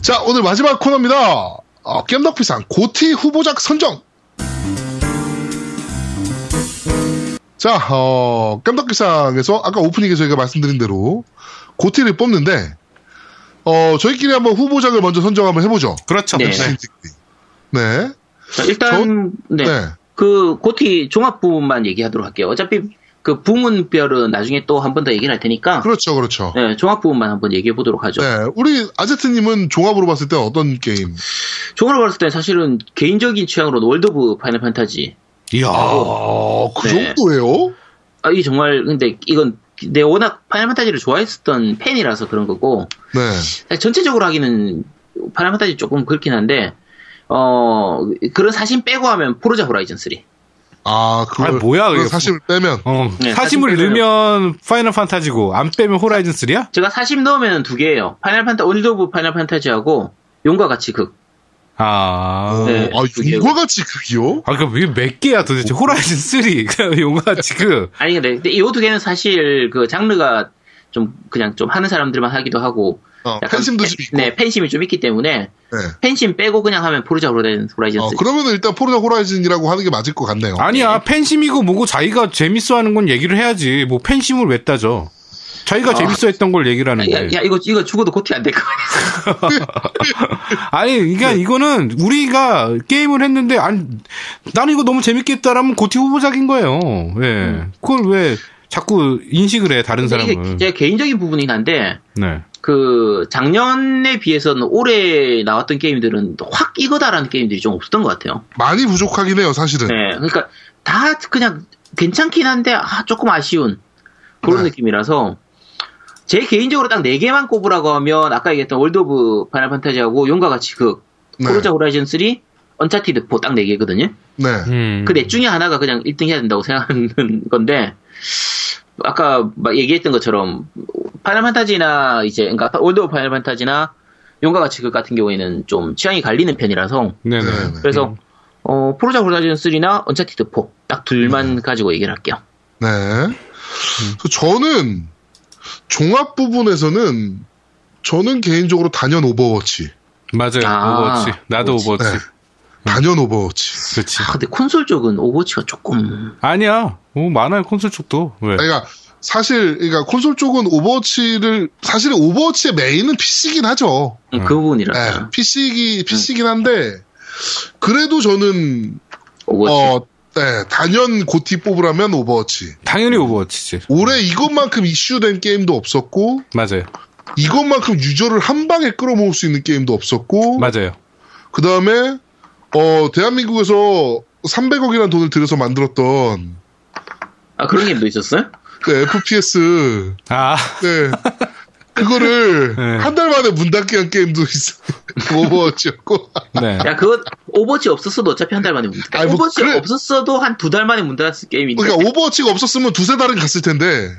자, 오늘 마지막 코너입니다. 어, 겜덕비상 고티 후보작 선정. 자, 어, 겜덕비상에서 아까 오프닝에 저희가 말씀드린 대로 고티를 뽑는데 어, 저희끼리 한번 후보작을 먼저 선정 한번 해보죠. 그렇죠. 네. 네. 자, 일단 저, 네. 네. 그 고티 종합 부문만 얘기하도록 할게요. 어차피 그 부문별은 나중에 또 한 번 더 얘기를 할 테니까. 그렇죠, 그렇죠. 네, 종합 부문만 한번 얘기해 보도록 하죠. 네, 우리 아제트님은 종합으로 봤을 때 어떤 게임? 종합으로 봤을 때 사실은 개인적인 취향으로는 월드 오브 파이널 판타지. 이야, 어, 그 네. 정도예요? 아, 이게 정말 근데 이건 내 워낙 파이널 판타지를 좋아했었던 팬이라서 그런 거고. 네. 전체적으로 하기는 파이널 판타지 조금 그렇긴 한데. 어, 그런 사심 빼고 하면 포르자 호라이즌 쓰리. 아, 그걸, 아 뭐야, 그게. 사심을 빼면. 어. 네, 사심을 넣으면 파이널 판타지고, 안 빼면 호라이즌 쓰리야? 제가 사심 넣으면 두 개예요. 파이널 판타, 월드 오브 파이널 판타지하고, 용과 같이 극. 아. 네, 아, 용과 같이 극이요? 아, 그럼 이게 몇 개야 도대체? 오. 호라이즌 쓰리, 용과 같이 극. 아니, 근데, 근데 이 두 개는 사실 그 장르가 좀, 그냥 좀 하는 사람들만 하기도 하고, 어, 팬심도 좀 있고. 네, 팬심이 좀 있기 때문에 네. 팬심 빼고 그냥 하면 포르자 호라이즌. 어, 그러면 일단 포르자 호라이즌이라고 하는 게 맞을 것 같네요. 아니야, 팬심이고 뭐고 자기가 재밌어하는 건 얘기를 해야지. 뭐 팬심을 왜 따져? 자기가 어. 재밌어했던 걸 얘기를 하는 거야. 야, 이거 이거 죽어도 고티 안 될 것 같아. 아니, 그러니까 네. 이거는 우리가 게임을 했는데 아니, 나는 이거 너무 재밌겠다라면 고티 후보작인 거예요. 예, 음. 그걸 왜 자꾸 인식을 해 다른 사람은? 제 개인적인 부분이긴 한데. 네. 그 작년에 비해서는 올해 나왔던 게임들은 확 이거다라는 게임들이 좀 없었던 것 같아요. 많이 부족하긴 해요, 사실은. 네, 그러니까 다 그냥 괜찮긴 한데 아, 조금 아쉬운 그런 네. 느낌이라서 제 개인적으로 딱 네 개만 꼽으라고 하면 아까 얘기했던 월드 오브 파이널 판타지하고 용과 같이 그 포르자 네. 호라이즌 쓰리, 언차티드 포 딱 네 개거든요. 네. 음. 그 넷 중에 하나가 그냥 일 등 해야 된다고 생각하는 건데. 아까 막 얘기했던 것처럼 파이널 판타지나 이제 그러니까 월드 오브 파이널 판타지나 용과 같이 극 같은 경우에는 좀 취향이 갈리는 편이라서 네네. 그래서 어, 포르자 호라이즌 쓰리나 언차티드 사 딱 둘만 네. 가지고 얘기를 할게요. 네. 저는 종합 부분에서는 저는 개인적으로 단연 오버워치. 맞아요. 아, 오버워치. 나도 오버워치. 오버워치. 네. 단연 오버워치. 그렇지. 아, 근데 콘솔 쪽은 오버워치가 조금. 아니야. 뭐 많아요, 콘솔 쪽도. 왜? 그러니까 사실, 그러니까 콘솔 쪽은 오버워치를, 사실 오버워치의 메인은 피씨긴 하죠. 응, 그 부분이라. 네, 피씨기, 피씨긴 한데, 그래도 저는, 오버워치. 어, 네, 단연 고티 뽑으라면 오버워치. 당연히 오버워치지. 올해 이것만큼 이슈된 게임도 없었고. 맞아요. 이것만큼 유저를 한 방에 끌어모을 수 있는 게임도 없었고. 맞아요. 그 다음에, 어, 대한민국에서 삼백억이라는 돈을 들여서 만들었던. 아, 그런 게임도 있었어요? 네, 에프피에스. 아. 네. 그거를 네. 한 달 만에 문 닫게 한 게임도 있어요. 오버워치였고. 네. 야, 그거, 오버워치 없었어도 어차피 한 달 만에 문 닫았어. 오버워치 그래. 없었어도 한 두 달 만에 문 닫았을 게임인데. 그러니까 오버워치가 없었으면 두세 달은 갔을 텐데.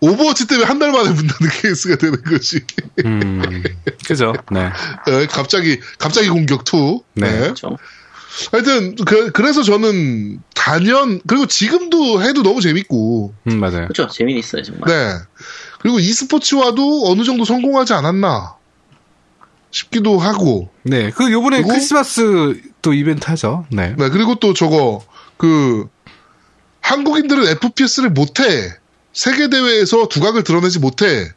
오버워치 때문에 한 달 만에 문 닫는 케이스가 되는 거지. 음, 그죠. 네. 네. 갑자기, 갑자기 공격 투. 네. 네. 그렇죠. 하여튼, 그, 그래서 저는, 단연, 그리고 지금도 해도 너무 재밌고. 음, 맞아요. 그죠. 재미있어요, 정말. 네. 그리고 e스포츠와도 어느 정도 성공하지 않았나 싶기도 하고. 네. 그, 요번에 그리고, 크리스마스 또 이벤트 하죠. 네. 네. 그리고 또 저거, 그, 한국인들은 에프피에스를 못해. 세계대회에서 두각을 드러내지 못해.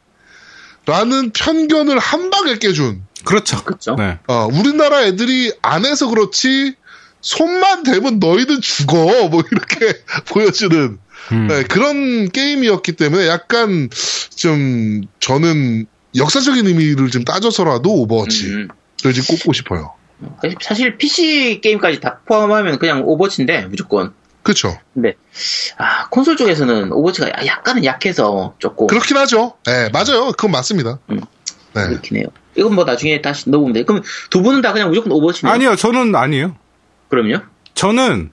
라는 편견을 한 방에 깨준. 그렇죠. 그렇죠. 네. 어, 우리나라 애들이 안 해서 그렇지, 손만 대면 너희들 죽어. 뭐, 이렇게 보여주는. 음. 네, 그런 게임이었기 때문에 약간 좀, 저는 역사적인 의미를 좀 따져서라도 오버워치를 음. 좀 꼽고 싶어요. 사실 피씨 게임까지 다 포함하면 그냥 오버워치인데 무조건. 그렇죠. 근데 아 콘솔 쪽에서는 오버워치가 약간은 약해서 조금. 그렇긴 하죠. 네, 맞아요. 그건 맞습니다. 음, 네. 그렇긴 해요. 이건 뭐 나중에 다시 넣어보면 돼. 그럼 두 분은 다 그냥 무조건 오버워치네요? 아니요, 저는 아니에요. 그럼요? 저는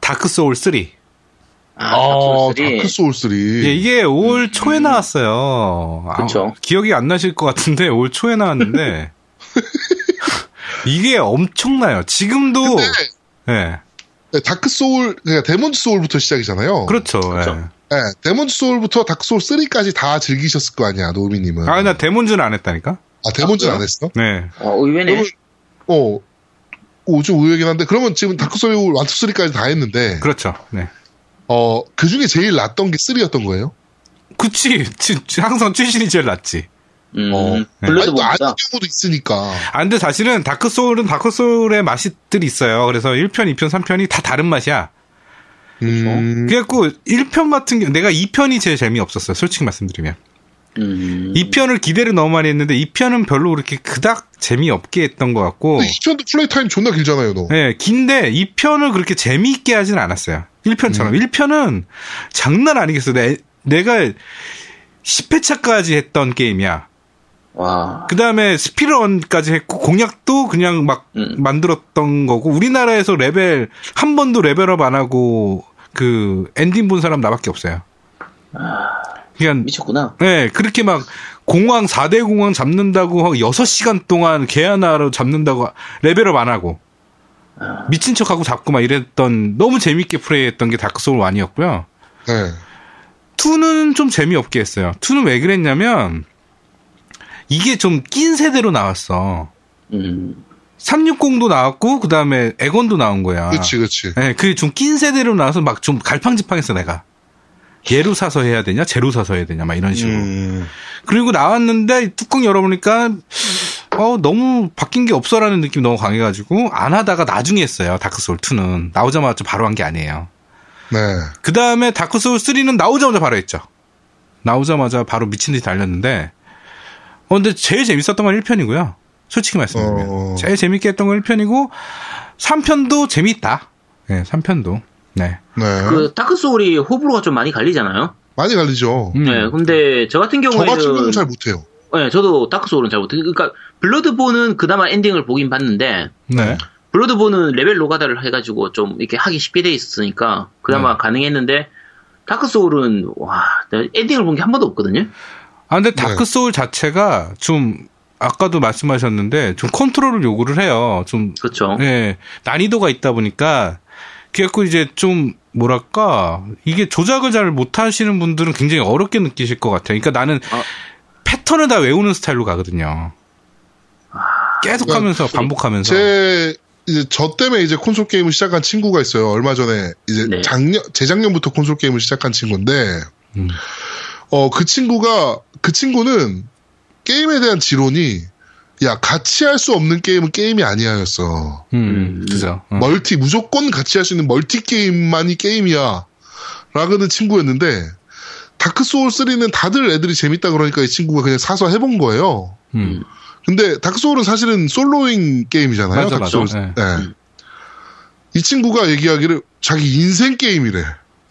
다크 소울 쓰리. 아, 아 다크 소울 쓰리. 예, 이게 올 음. 초에 나왔어요. 그렇죠. 아, 기억이 안 나실 것 같은데 올 초에 나왔는데. 이게 엄청나요. 지금도. 예. 네. 네, 다크 소울, 그러니까 데몬즈 소울부터 시작이잖아요. 그렇죠. 그렇죠. 네. 네, 데몬즈 소울부터 다크 소울 쓰리까지 다 즐기셨을 거 아니야, 노미님은. 아, 나 데몬즈는 안 했다니까. 아, 데몬즈는 아, 안 했어? 네. 어, 의외네. 어, 오, 좀 의외긴 한데 그러면 지금 다크 소울 일, 이, 삼까지 다 했는데. 그렇죠. 네. 어, 그 중에 제일 낫던 게 쓰리였던 거예요? 그치. 항상 최신이 제일 낫지. 음, 어, 블러드 아니, 아는 경우도 있으니까. 아, 근데 사실은 다크소울은 다크소울의 맛이들이 있어요. 그래서 일 편, 이 편, 삼 편이 다 다른 맛이야. 음. 그래갖고, 일 편 같은 경우, 내가 이 편이 제일 재미없었어요. 솔직히 말씀드리면. 음. 이 편을 기대를 너무 많이 했는데, 이 편은 별로 그렇게 그닥 재미없게 했던 것 같고. 이 편도 플레이타임 존나 길잖아요, 너. 네, 긴데, 이 편을 그렇게 재미있게 하진 않았어요. 일 편처럼. 음. 일 편은 장난 아니겠어. 내, 내가 십 회차까지 했던 게임이야. 와. 그 다음에 스피런까지 했고, 공략도 그냥 막 음. 만들었던 거고, 우리나라에서 레벨, 한 번도 레벨업 안 하고, 그, 엔딩 본 사람 나밖에 없어요. 아. 그냥. 미쳤구나. 네, 그렇게 막, 공항, 사 대 공항 잡는다고 하고, 여섯 시간 동안 개 하나로 잡는다고, 레벨업 안 하고, 아. 미친 척하고 잡고 막 이랬던, 너무 재밌게 플레이했던 게 다크소울 일이었고요. 네. 이는 좀 재미없게 했어요. 이는 왜 그랬냐면, 이게 좀 낀 세대로 나왔어. 음. 삼백육십도 나왔고 그 다음에 액원도 나온 거야. 그렇지, 그렇지. 네, 그게 좀 낀 세대로 나와서 막 좀 갈팡질팡했어 내가. 얘로 사서 해야 되냐, 쟤로 사서 해야 되냐, 막 이런 식으로. 음. 그리고 나왔는데 뚜껑 열어보니까 어 너무 바뀐 게 없어라는 느낌이 너무 강해가지고 안 하다가 나중에 했어요. 다크소울 이는 나오자마자 바로 한 게 아니에요. 네. 그 다음에 다크소울 삼은 나오자마자 바로 했죠. 나오자마자 바로 미친 듯이 달렸는데. 어, 근데 제일 재밌었던 건 일 편이고요. 솔직히 말씀드리면. 어... 제일 재밌게 했던 건 일 편이고, 삼 편도 재밌다. 네, 삼 편도. 네. 네. 그, 다크소울이 호불호가 좀 많이 갈리잖아요? 많이 갈리죠. 네, 근데 저 같은 경우에는. 저 같은 경우는 잘 못해요. 네, 저도 다크소울은 잘 못해요. 그러니까, 블러드본은 그나마 엔딩을 보긴 봤는데, 네. 블러드본은 레벨 노가다를 해가지고 좀 이렇게 하기 쉽게 돼 있었으니까, 그나마 네. 가능했는데, 다크소울은, 와, 엔딩을 본 게 한 번도 없거든요? 아, 근데 다크소울 네. 자체가 좀, 아까도 말씀하셨는데, 좀 컨트롤을 요구를 해요. 좀. 그쵸. 예. 난이도가 있다 보니까, 그래갖고 이제 좀, 뭐랄까, 이게 조작을 잘 못하시는 분들은 굉장히 어렵게 느끼실 것 같아요. 그러니까 나는 아. 패턴을 다 외우는 스타일로 가거든요. 아. 계속 그러니까 하면서, 반복하면서. 제, 이제 저 때문에 이제 콘솔 게임을 시작한 친구가 있어요. 얼마 전에, 이제 네. 작년, 재작년부터 콘솔 게임을 시작한 친구인데, 음. 어, 그 친구가, 그 친구는 게임에 대한 지론이, 야, 같이 할 수 없는 게임은 게임이 아니야, 였어. 음, 그죠. 음. 멀티, 무조건 같이 할 수 있는 멀티 게임만이 게임이야. 라는 친구였는데, 다크소울 삼은 다들 애들이 재밌다 그러니까 이 친구가 그냥 사서 해본 거예요. 음. 근데 다크소울은 사실은 솔로잉 게임이잖아요. 맞아, 다크소울. 맞아. 네. 네. 음. 이 친구가 얘기하기를 자기 인생 게임이래.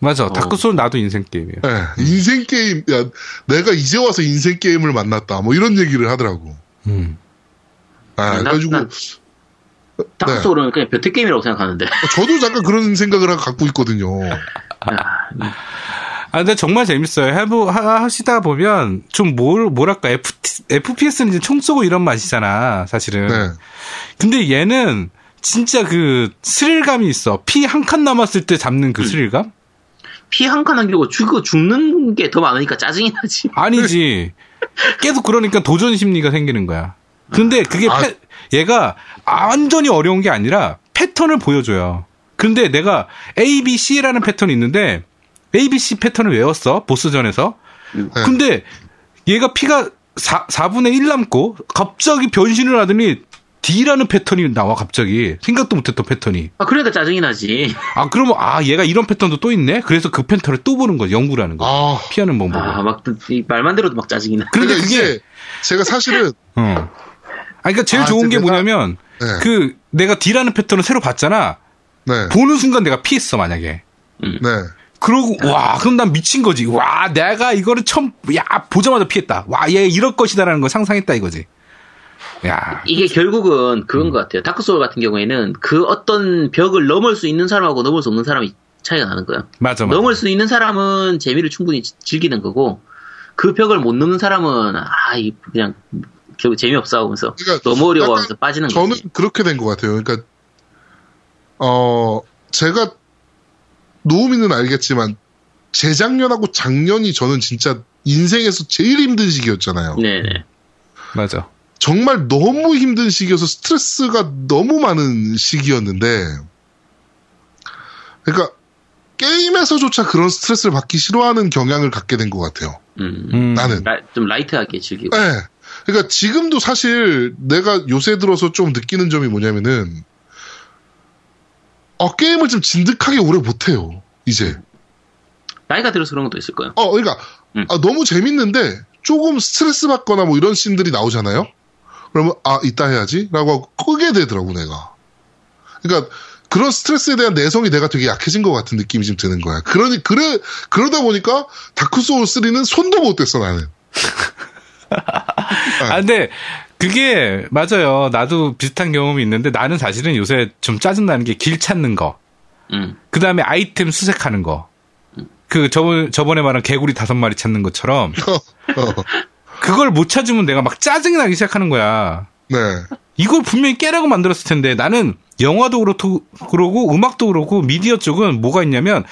맞아. 어. 다크소울 나도 인생게임이에요. 네. 인생게임, 야, 내가 이제 와서 인생게임을 만났다. 뭐 이런 얘기를 하더라고. 음. 아, 난, 그래가지고. 난 다크소울은 네. 그냥 벼태게임이라고 생각하는데. 저도 잠깐 그런 생각을 갖고 있거든요. 아, 근데 정말 재밌어요. 해보, 하, 하시다 보면 좀 뭘, 뭐랄까. F, 에프피에스는 이제 총 쏘고 이런 맛이잖아. 사실은. 네. 근데 얘는 진짜 그 스릴감이 있어. 피 한 칸 남았을 때 잡는 그 음. 스릴감? 피 한 칸 남기고 죽고 죽는 게 더 많으니까 짜증이 나지. 아니지. 계속 그러니까 도전 심리가 생기는 거야. 근데 그게 아. 패, 얘가 완전히 어려운 게 아니라 패턴을 보여줘요. 근데 내가 A, B, C라는 패턴이 있는데 A, B, C 패턴을 외웠어. 보스전에서. 근데 얘가 피가 사분의 일 남고 갑자기 변신을 하더니 D라는 패턴이 나와 갑자기. 생각도 못했던 패턴이. 아 그러니까 짜증이 나지. 아 그러면 아 얘가 이런 패턴도 또 있네. 그래서 그 패턴을 또 보는 거야. 연구를 하는 거야. 아, 피하는 방법을. 아 막 말만 들어도 막 짜증이 나. 그런데 그게 제가 사실은 어. 아니, 그러니까 제일 아, 좋은 게 내가, 뭐냐면 네. 그 내가 D라는 패턴을 새로 봤잖아. 네. 보는 순간 내가 피했어 만약에. 음. 네. 그러고 와 그럼 난 미친 거지. 와 내가 이거를 처음 야 보자마자 피했다. 와 얘 이럴 것이다라는 걸 상상했다 이거지. 야. 이게 결국은 그런 음. 것 같아요. 다크소울 같은 경우에는 그 어떤 벽을 넘을 수 있는 사람하고 넘을 수 없는 사람이 차이가 나는 거예요. 맞아, 맞아. 넘을 수 있는 사람은 재미를 충분히 즐기는 거고 그 벽을 못 넘는 사람은 아 이 그냥 결국 재미없어 하면서 그러니까 너무 어려워 하면서 빠지는 거예요. 저는 거지. 그렇게 된 것 같아요. 그러니까 어 제가 노우미는 알겠지만 재작년하고 작년이 저는 진짜 인생에서 제일 힘든 시기였잖아요. 네네. 맞아. 정말 너무 힘든 시기여서 스트레스가 너무 많은 시기였는데 그러니까 게임에서조차 그런 스트레스를 받기 싫어하는 경향을 갖게 된 것 같아요. 음, 나는. 라, 좀 라이트하게 즐기고. 네. 그러니까 지금도 사실 내가 요새 들어서 좀 느끼는 점이 뭐냐면은 어, 게임을 좀 진득하게 오래 못해요. 이제. 나이가 들어서 그런 것도 있을 거예요. 어, 그러니까 음. 아, 너무 재밌는데 조금 스트레스 받거나 뭐 이런 씬들이 나오잖아요. 그러면 아 이따 해야지 라고 하고 끄게 되더라고 내가. 그러니까 그런 스트레스에 대한 내성이 내가 되게 약해진 것 같은 느낌이 좀 드는 거야. 그러니 그래 그러다 보니까 다크소울 쓰리는 손도 못 댔어 나는. 아 근데 그게 맞아요. 나도 비슷한 경험이 있는데 나는 사실은 요새 좀 짜증나는 게 길 찾는 거. 음. 그 다음에 아이템 수색하는 거. 그 저번 저번에 말한 개구리 다섯 마리 찾는 것처럼 그걸 못 찾으면 내가 막 짜증이 나기 시작하는 거야. 네. 이걸 분명히 깨라고 만들었을 텐데 나는 영화도 그렇고, 그러고 음악도 그렇고 미디어 쪽은 뭐가 있냐면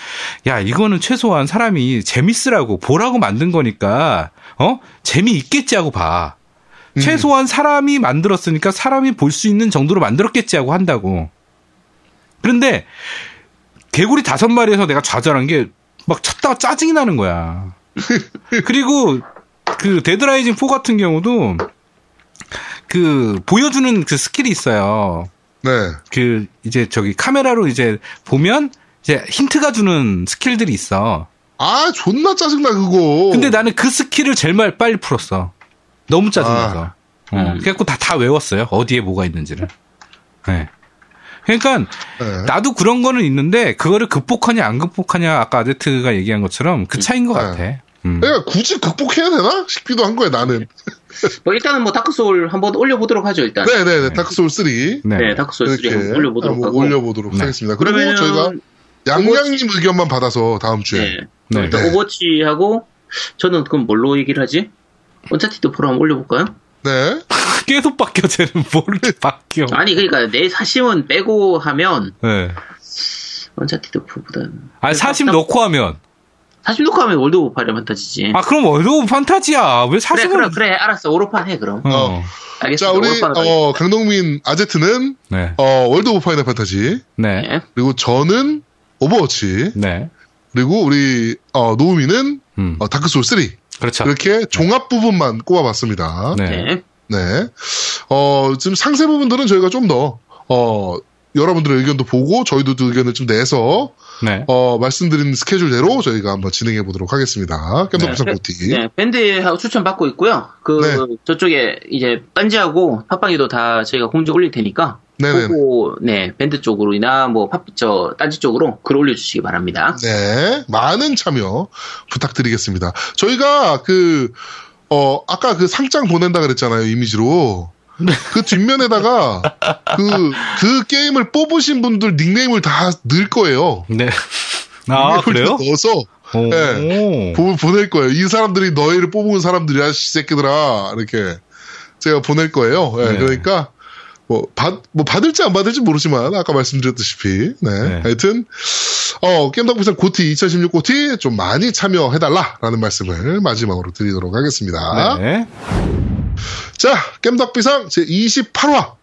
야 이거는 최소한 사람이 재밌으라고 보라고 만든 거니까 어 재미있겠지 하고 봐. 음. 최소한 사람이 만들었으니까 사람이 볼 수 있는 정도로 만들었겠지 하고 한다고. 그런데 개구리 다섯 마리에서 내가 좌절한 게 막 찾다가 짜증이 나는 거야. 그리고 그 데드라이징 포 같은 경우도 그 보여주는 그 스킬이 있어요. 네. 그 이제 저기 카메라로 이제 보면 이제 힌트가 주는 스킬들이 있어. 아 존나 짜증나 그거. 근데 나는 그 스킬을 제일 빨리 풀었어. 너무 짜증나서. 아. 어. 음. 그래갖고 다, 다 외웠어요. 어디에 뭐가 있는지를. 네. 그러니까 네. 나도 그런 거는 있는데 그거를 극복하냐 안 극복하냐 아까 아제트가 얘기한 것처럼 그 차이인 것 네. 같아. 음. 내가 굳이 극복해야 되나 싶기도 한 거야 나는. 뭐 일단은 뭐 다크소울 한번 올려보도록 하죠 일단. 네네네 다크소울 쓰리. 네, 네 다크소울 쓰리 한번 올려보도록 하고. 올려보도록 네. 하겠습니다. 그리고 그러면... 저희가 양양님 오버워치... 의견만 받아서 다음 주에. 네. 네. 네. 오버워치하고 저는 그럼 뭘로 얘기를 하지? 언차티드 포로 한번 올려볼까요? 네. 계속 바뀌어 쟤는 뭘 바뀌어? 아니 그러니까 내 사심은 빼고 하면. 네. 언차티드 포보다는. 아니 사심 딱... 넣고 하면. 사심 놓고 하면 월드 오브 파이널 판타지지. 아, 그럼 월드 오브 판타지야. 왜 사심을. 그래, 그래, 그래. 알았어. 오로판 해, 그럼. 어. 알겠습니다. 자, 우리, 어, 강동민, 아제트는, 네. 어, 월드 오브 파이널 판타지. 네. 그리고 저는 오버워치. 네. 그리고 우리, 어, 노우미는, 음. 어, 다크소울 쓰리. 그렇죠. 그렇게 종합 부분만 꼽아봤습니다. 네. 네. 네. 어, 지금 상세 부분들은 저희가 좀 더, 어, 여러분들의 의견도 보고, 저희도 의견을 좀 내서, 네. 어, 말씀드린 스케줄대로 저희가 한번 진행해 보도록 하겠습니다. 깸덕비상 네. 보티. 네, 밴드하고 추천받고 있고요. 그, 네. 저쪽에 이제 딴지하고 팟빵이도 다 저희가 공지 올릴 테니까. 네네. 보고, 네, 밴드 쪽으로나 뭐 팟, 저, 딴지 쪽으로 글 올려주시기 바랍니다. 네. 많은 참여 부탁드리겠습니다. 저희가 그, 어, 아까 그 상장 보낸다 그랬잖아요. 이미지로. 그 뒷면에다가 그, 그 게임을 뽑으신 분들 닉네임을 다 넣을 거예요. 네. 아, 그래요? 넣어서 네, 보, 보낼 거예요. 이 사람들이 너희를 뽑은 사람들이야, 씨 새끼들아. 이렇게 제가 보낼 거예요. 네, 네. 그러니까 뭐, 받, 뭐 받을지 안 받을지 모르지만 아까 말씀드렸다시피 네, 네. 하여튼 어, 깸덕비상 고티 이천십육 고티 좀 많이 참여해달라라는 말씀을 마지막으로 드리도록 하겠습니다. 네. 자, 깸덕비상 제이십팔 화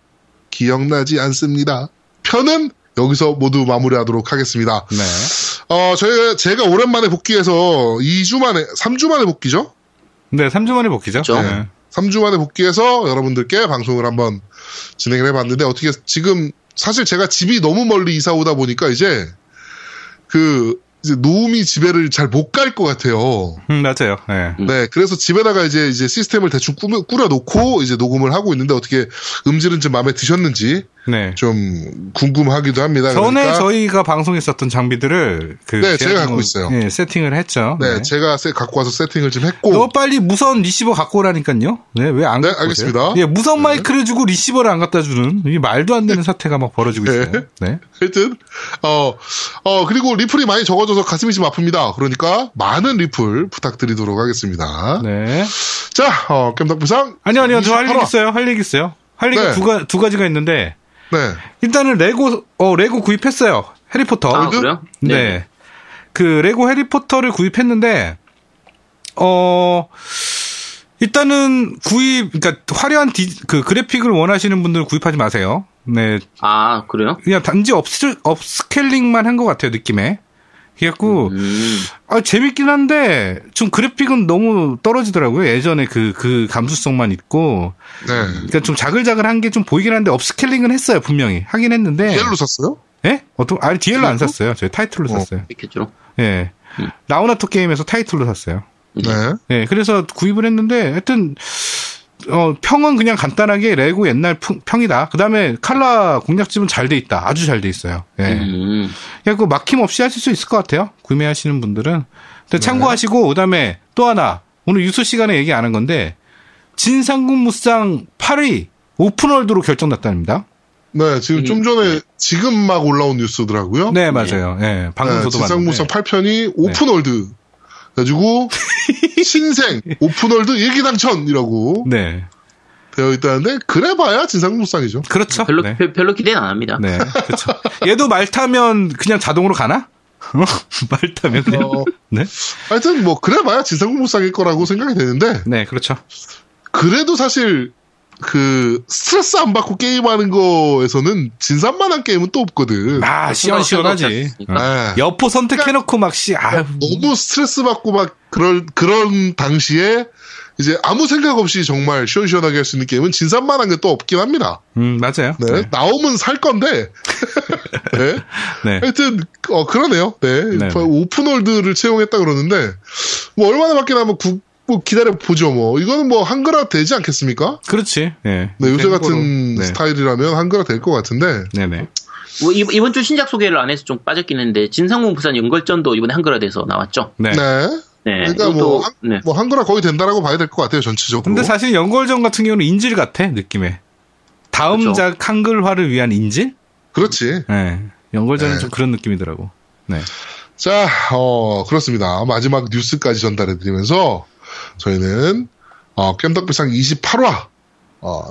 기억나지 않습니다. 편은 여기서 모두 마무리하도록 하겠습니다. 네. 어, 저희가 제가 오랜만에 복귀해서 이 주 만에, 삼 주 만에 복귀죠? 네, 삼 주 만에 복귀죠. 그렇죠? 네. 삼 주 만에 복귀해서 여러분들께 방송을 한번 진행을 해봤는데 어떻게 지금 사실 제가 집이 너무 멀리 이사 오다 보니까 이제 그 이제 노움이 지배를 잘 못 갈 것 같아요. 음, 맞아요. 네. 네. 그래서 집에다가 이제 이제 시스템을 대충 꾸며, 꾸려놓고 이제 녹음을 하고 있는데 어떻게 음질은 좀 마음에 드셨는지 네. 좀 궁금하기도 합니다. 전에 그러니까. 저희가 방송했었던 장비들을 그 네, 제가 갖고 있어요. 네, 세팅을 했죠. 네, 네. 제가 세, 갖고 와서 세팅을 좀 했고. 너 빨리 무선 리시버 갖고 오라니까요. 네, 왜 안? 네, 알겠습니다. 예, 네, 무선 네. 마이크를 주고 리시버를 안 갖다 주는 이게 말도 안 되는 사태가 막 벌어지고 네. 있어요. 네. 하여튼 어, 어 그리고 리플이 많이 적어져서 가슴이 좀 아픕니다. 그러니까 많은 리플 부탁드리도록 하겠습니다. 네. 자, 어, 겜덕비상. 아니요, 아니요, 저 할 얘기 있어요. 할 얘기 있어요. 할 얘기 네. 두 가 두 가지가 있는데. 네. 일단은 레고 어 레고 구입했어요. 해리포터. 아, 그래요? 네. 네. 그 레고 해리포터를 구입했는데 어 일단은 구입 그러니까 화려한 디, 그 그래픽을 원하시는 분들은 구입하지 마세요. 네. 아, 그래요? 그냥 단지 업스 업스케일링만 한 것 같아요, 느낌에. 그래갖고 음. 아, 재밌긴 한데 좀 그래픽은 너무 떨어지더라고요. 예전에 그, 그 감수성만 있고 네. 그러니까 좀 자글자글한 게 좀 보이긴 한데 업스케일링은 했어요. 분명히 하긴 했는데 디엘로 샀어요? 예? 어떤? 아니 디엘로 안 샀어요. 저희 타이틀로 어, 샀어요. 빅했죠. 예. 음. 라우나토 게임에서 타이틀로 샀어요. 네. 예. 그래서 구입을 했는데 하여튼 어, 평은 그냥 간단하게 레고 옛날 평이다. 그 다음에 칼라 공략집은 잘 돼 있다. 아주 잘 돼 있어요. 예. 음. 그래서 막힘 없이 하실 수 있을 것 같아요. 구매하시는 분들은. 네. 참고하시고, 그 다음에 또 하나. 오늘 유수 시간에 얘기 안 한 건데, 진상군무상 팔 위 오픈월드로 결정났답니다. 네, 지금 음. 좀 전에 지금 막 올라온 뉴스더라고요. 네, 맞아요. 예. 네, 방금 저도 봤는데 진상군무상 팔 편이 오픈월드. 네. 가지고 신생 오픈월드 일기당천이라고 네. 되어 있다는데 그래봐야 진상무쌍이죠. 그렇죠. 별로 네. 별로 기대는 안 합니다. 네, 그렇죠. 얘도 말 타면 그냥 자동으로 가나? 말 타면 어, 네. 하여튼 뭐 그래봐야 진상무쌍일 거라고 생각이 되는데. 네, 그렇죠. 그래도 사실 그 스트레스 안 받고 게임하는 거에서는 진산만한 게임은 또 없거든. 아 시원시원하지. 아, 여포 선택해놓고 막 씨. 아 너무 스트레스 받고 막 그런 그런 당시에 이제 아무 생각 없이 정말 시원시원하게 할 수 있는 게임은 진산만한 게 또 없긴 합니다. 음 맞아요. 네, 네. 나오면 살 건데. 네. 네. 하여튼 어 그러네요. 네. 네. 오픈월드를 채용했다 그러는데 뭐 얼마나 밖에 나면 국 뭐 기다려 보죠 뭐 이거는 뭐 한글화 되지 않겠습니까? 그렇지. 네. 네 요새 같은 네. 스타일이라면 한글화 될 것 같은데. 네네. 뭐 이번, 이번 주 신작 소개를 안 해서 좀 빠졌긴 했는데 진상군 부산 연걸전도 이번에 한글화돼서 나왔죠. 네. 네. 네. 그러니까 뭐, 한, 네. 뭐 한글화 거의 된다라고 봐야 될 것 같아요 전체적으로. 근데 사실 연걸전 같은 경우는 인질 같아 느낌에. 다음 그렇죠. 작 한글화를 위한 인질? 그렇지. 네. 연걸전은 네. 좀 그런 느낌이더라고. 네. 자, 어 그렇습니다. 마지막 뉴스까지 전달해드리면서. 저희는 어, 겜덕비상 이십팔 화 어,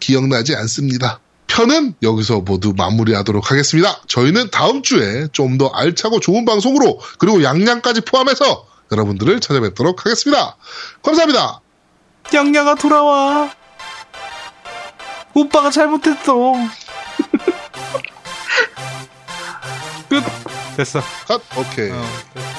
기억나지 않습니다. 편은 여기서 모두 마무리하도록 하겠습니다. 저희는 다음 주에 좀 더 알차고 좋은 방송으로 그리고 양양까지 포함해서 여러분들을 찾아뵙도록 하겠습니다. 감사합니다. 양양아 돌아와. 오빠가 잘못했어. 끝. 됐어. 컷. 오케이. 어, 됐어.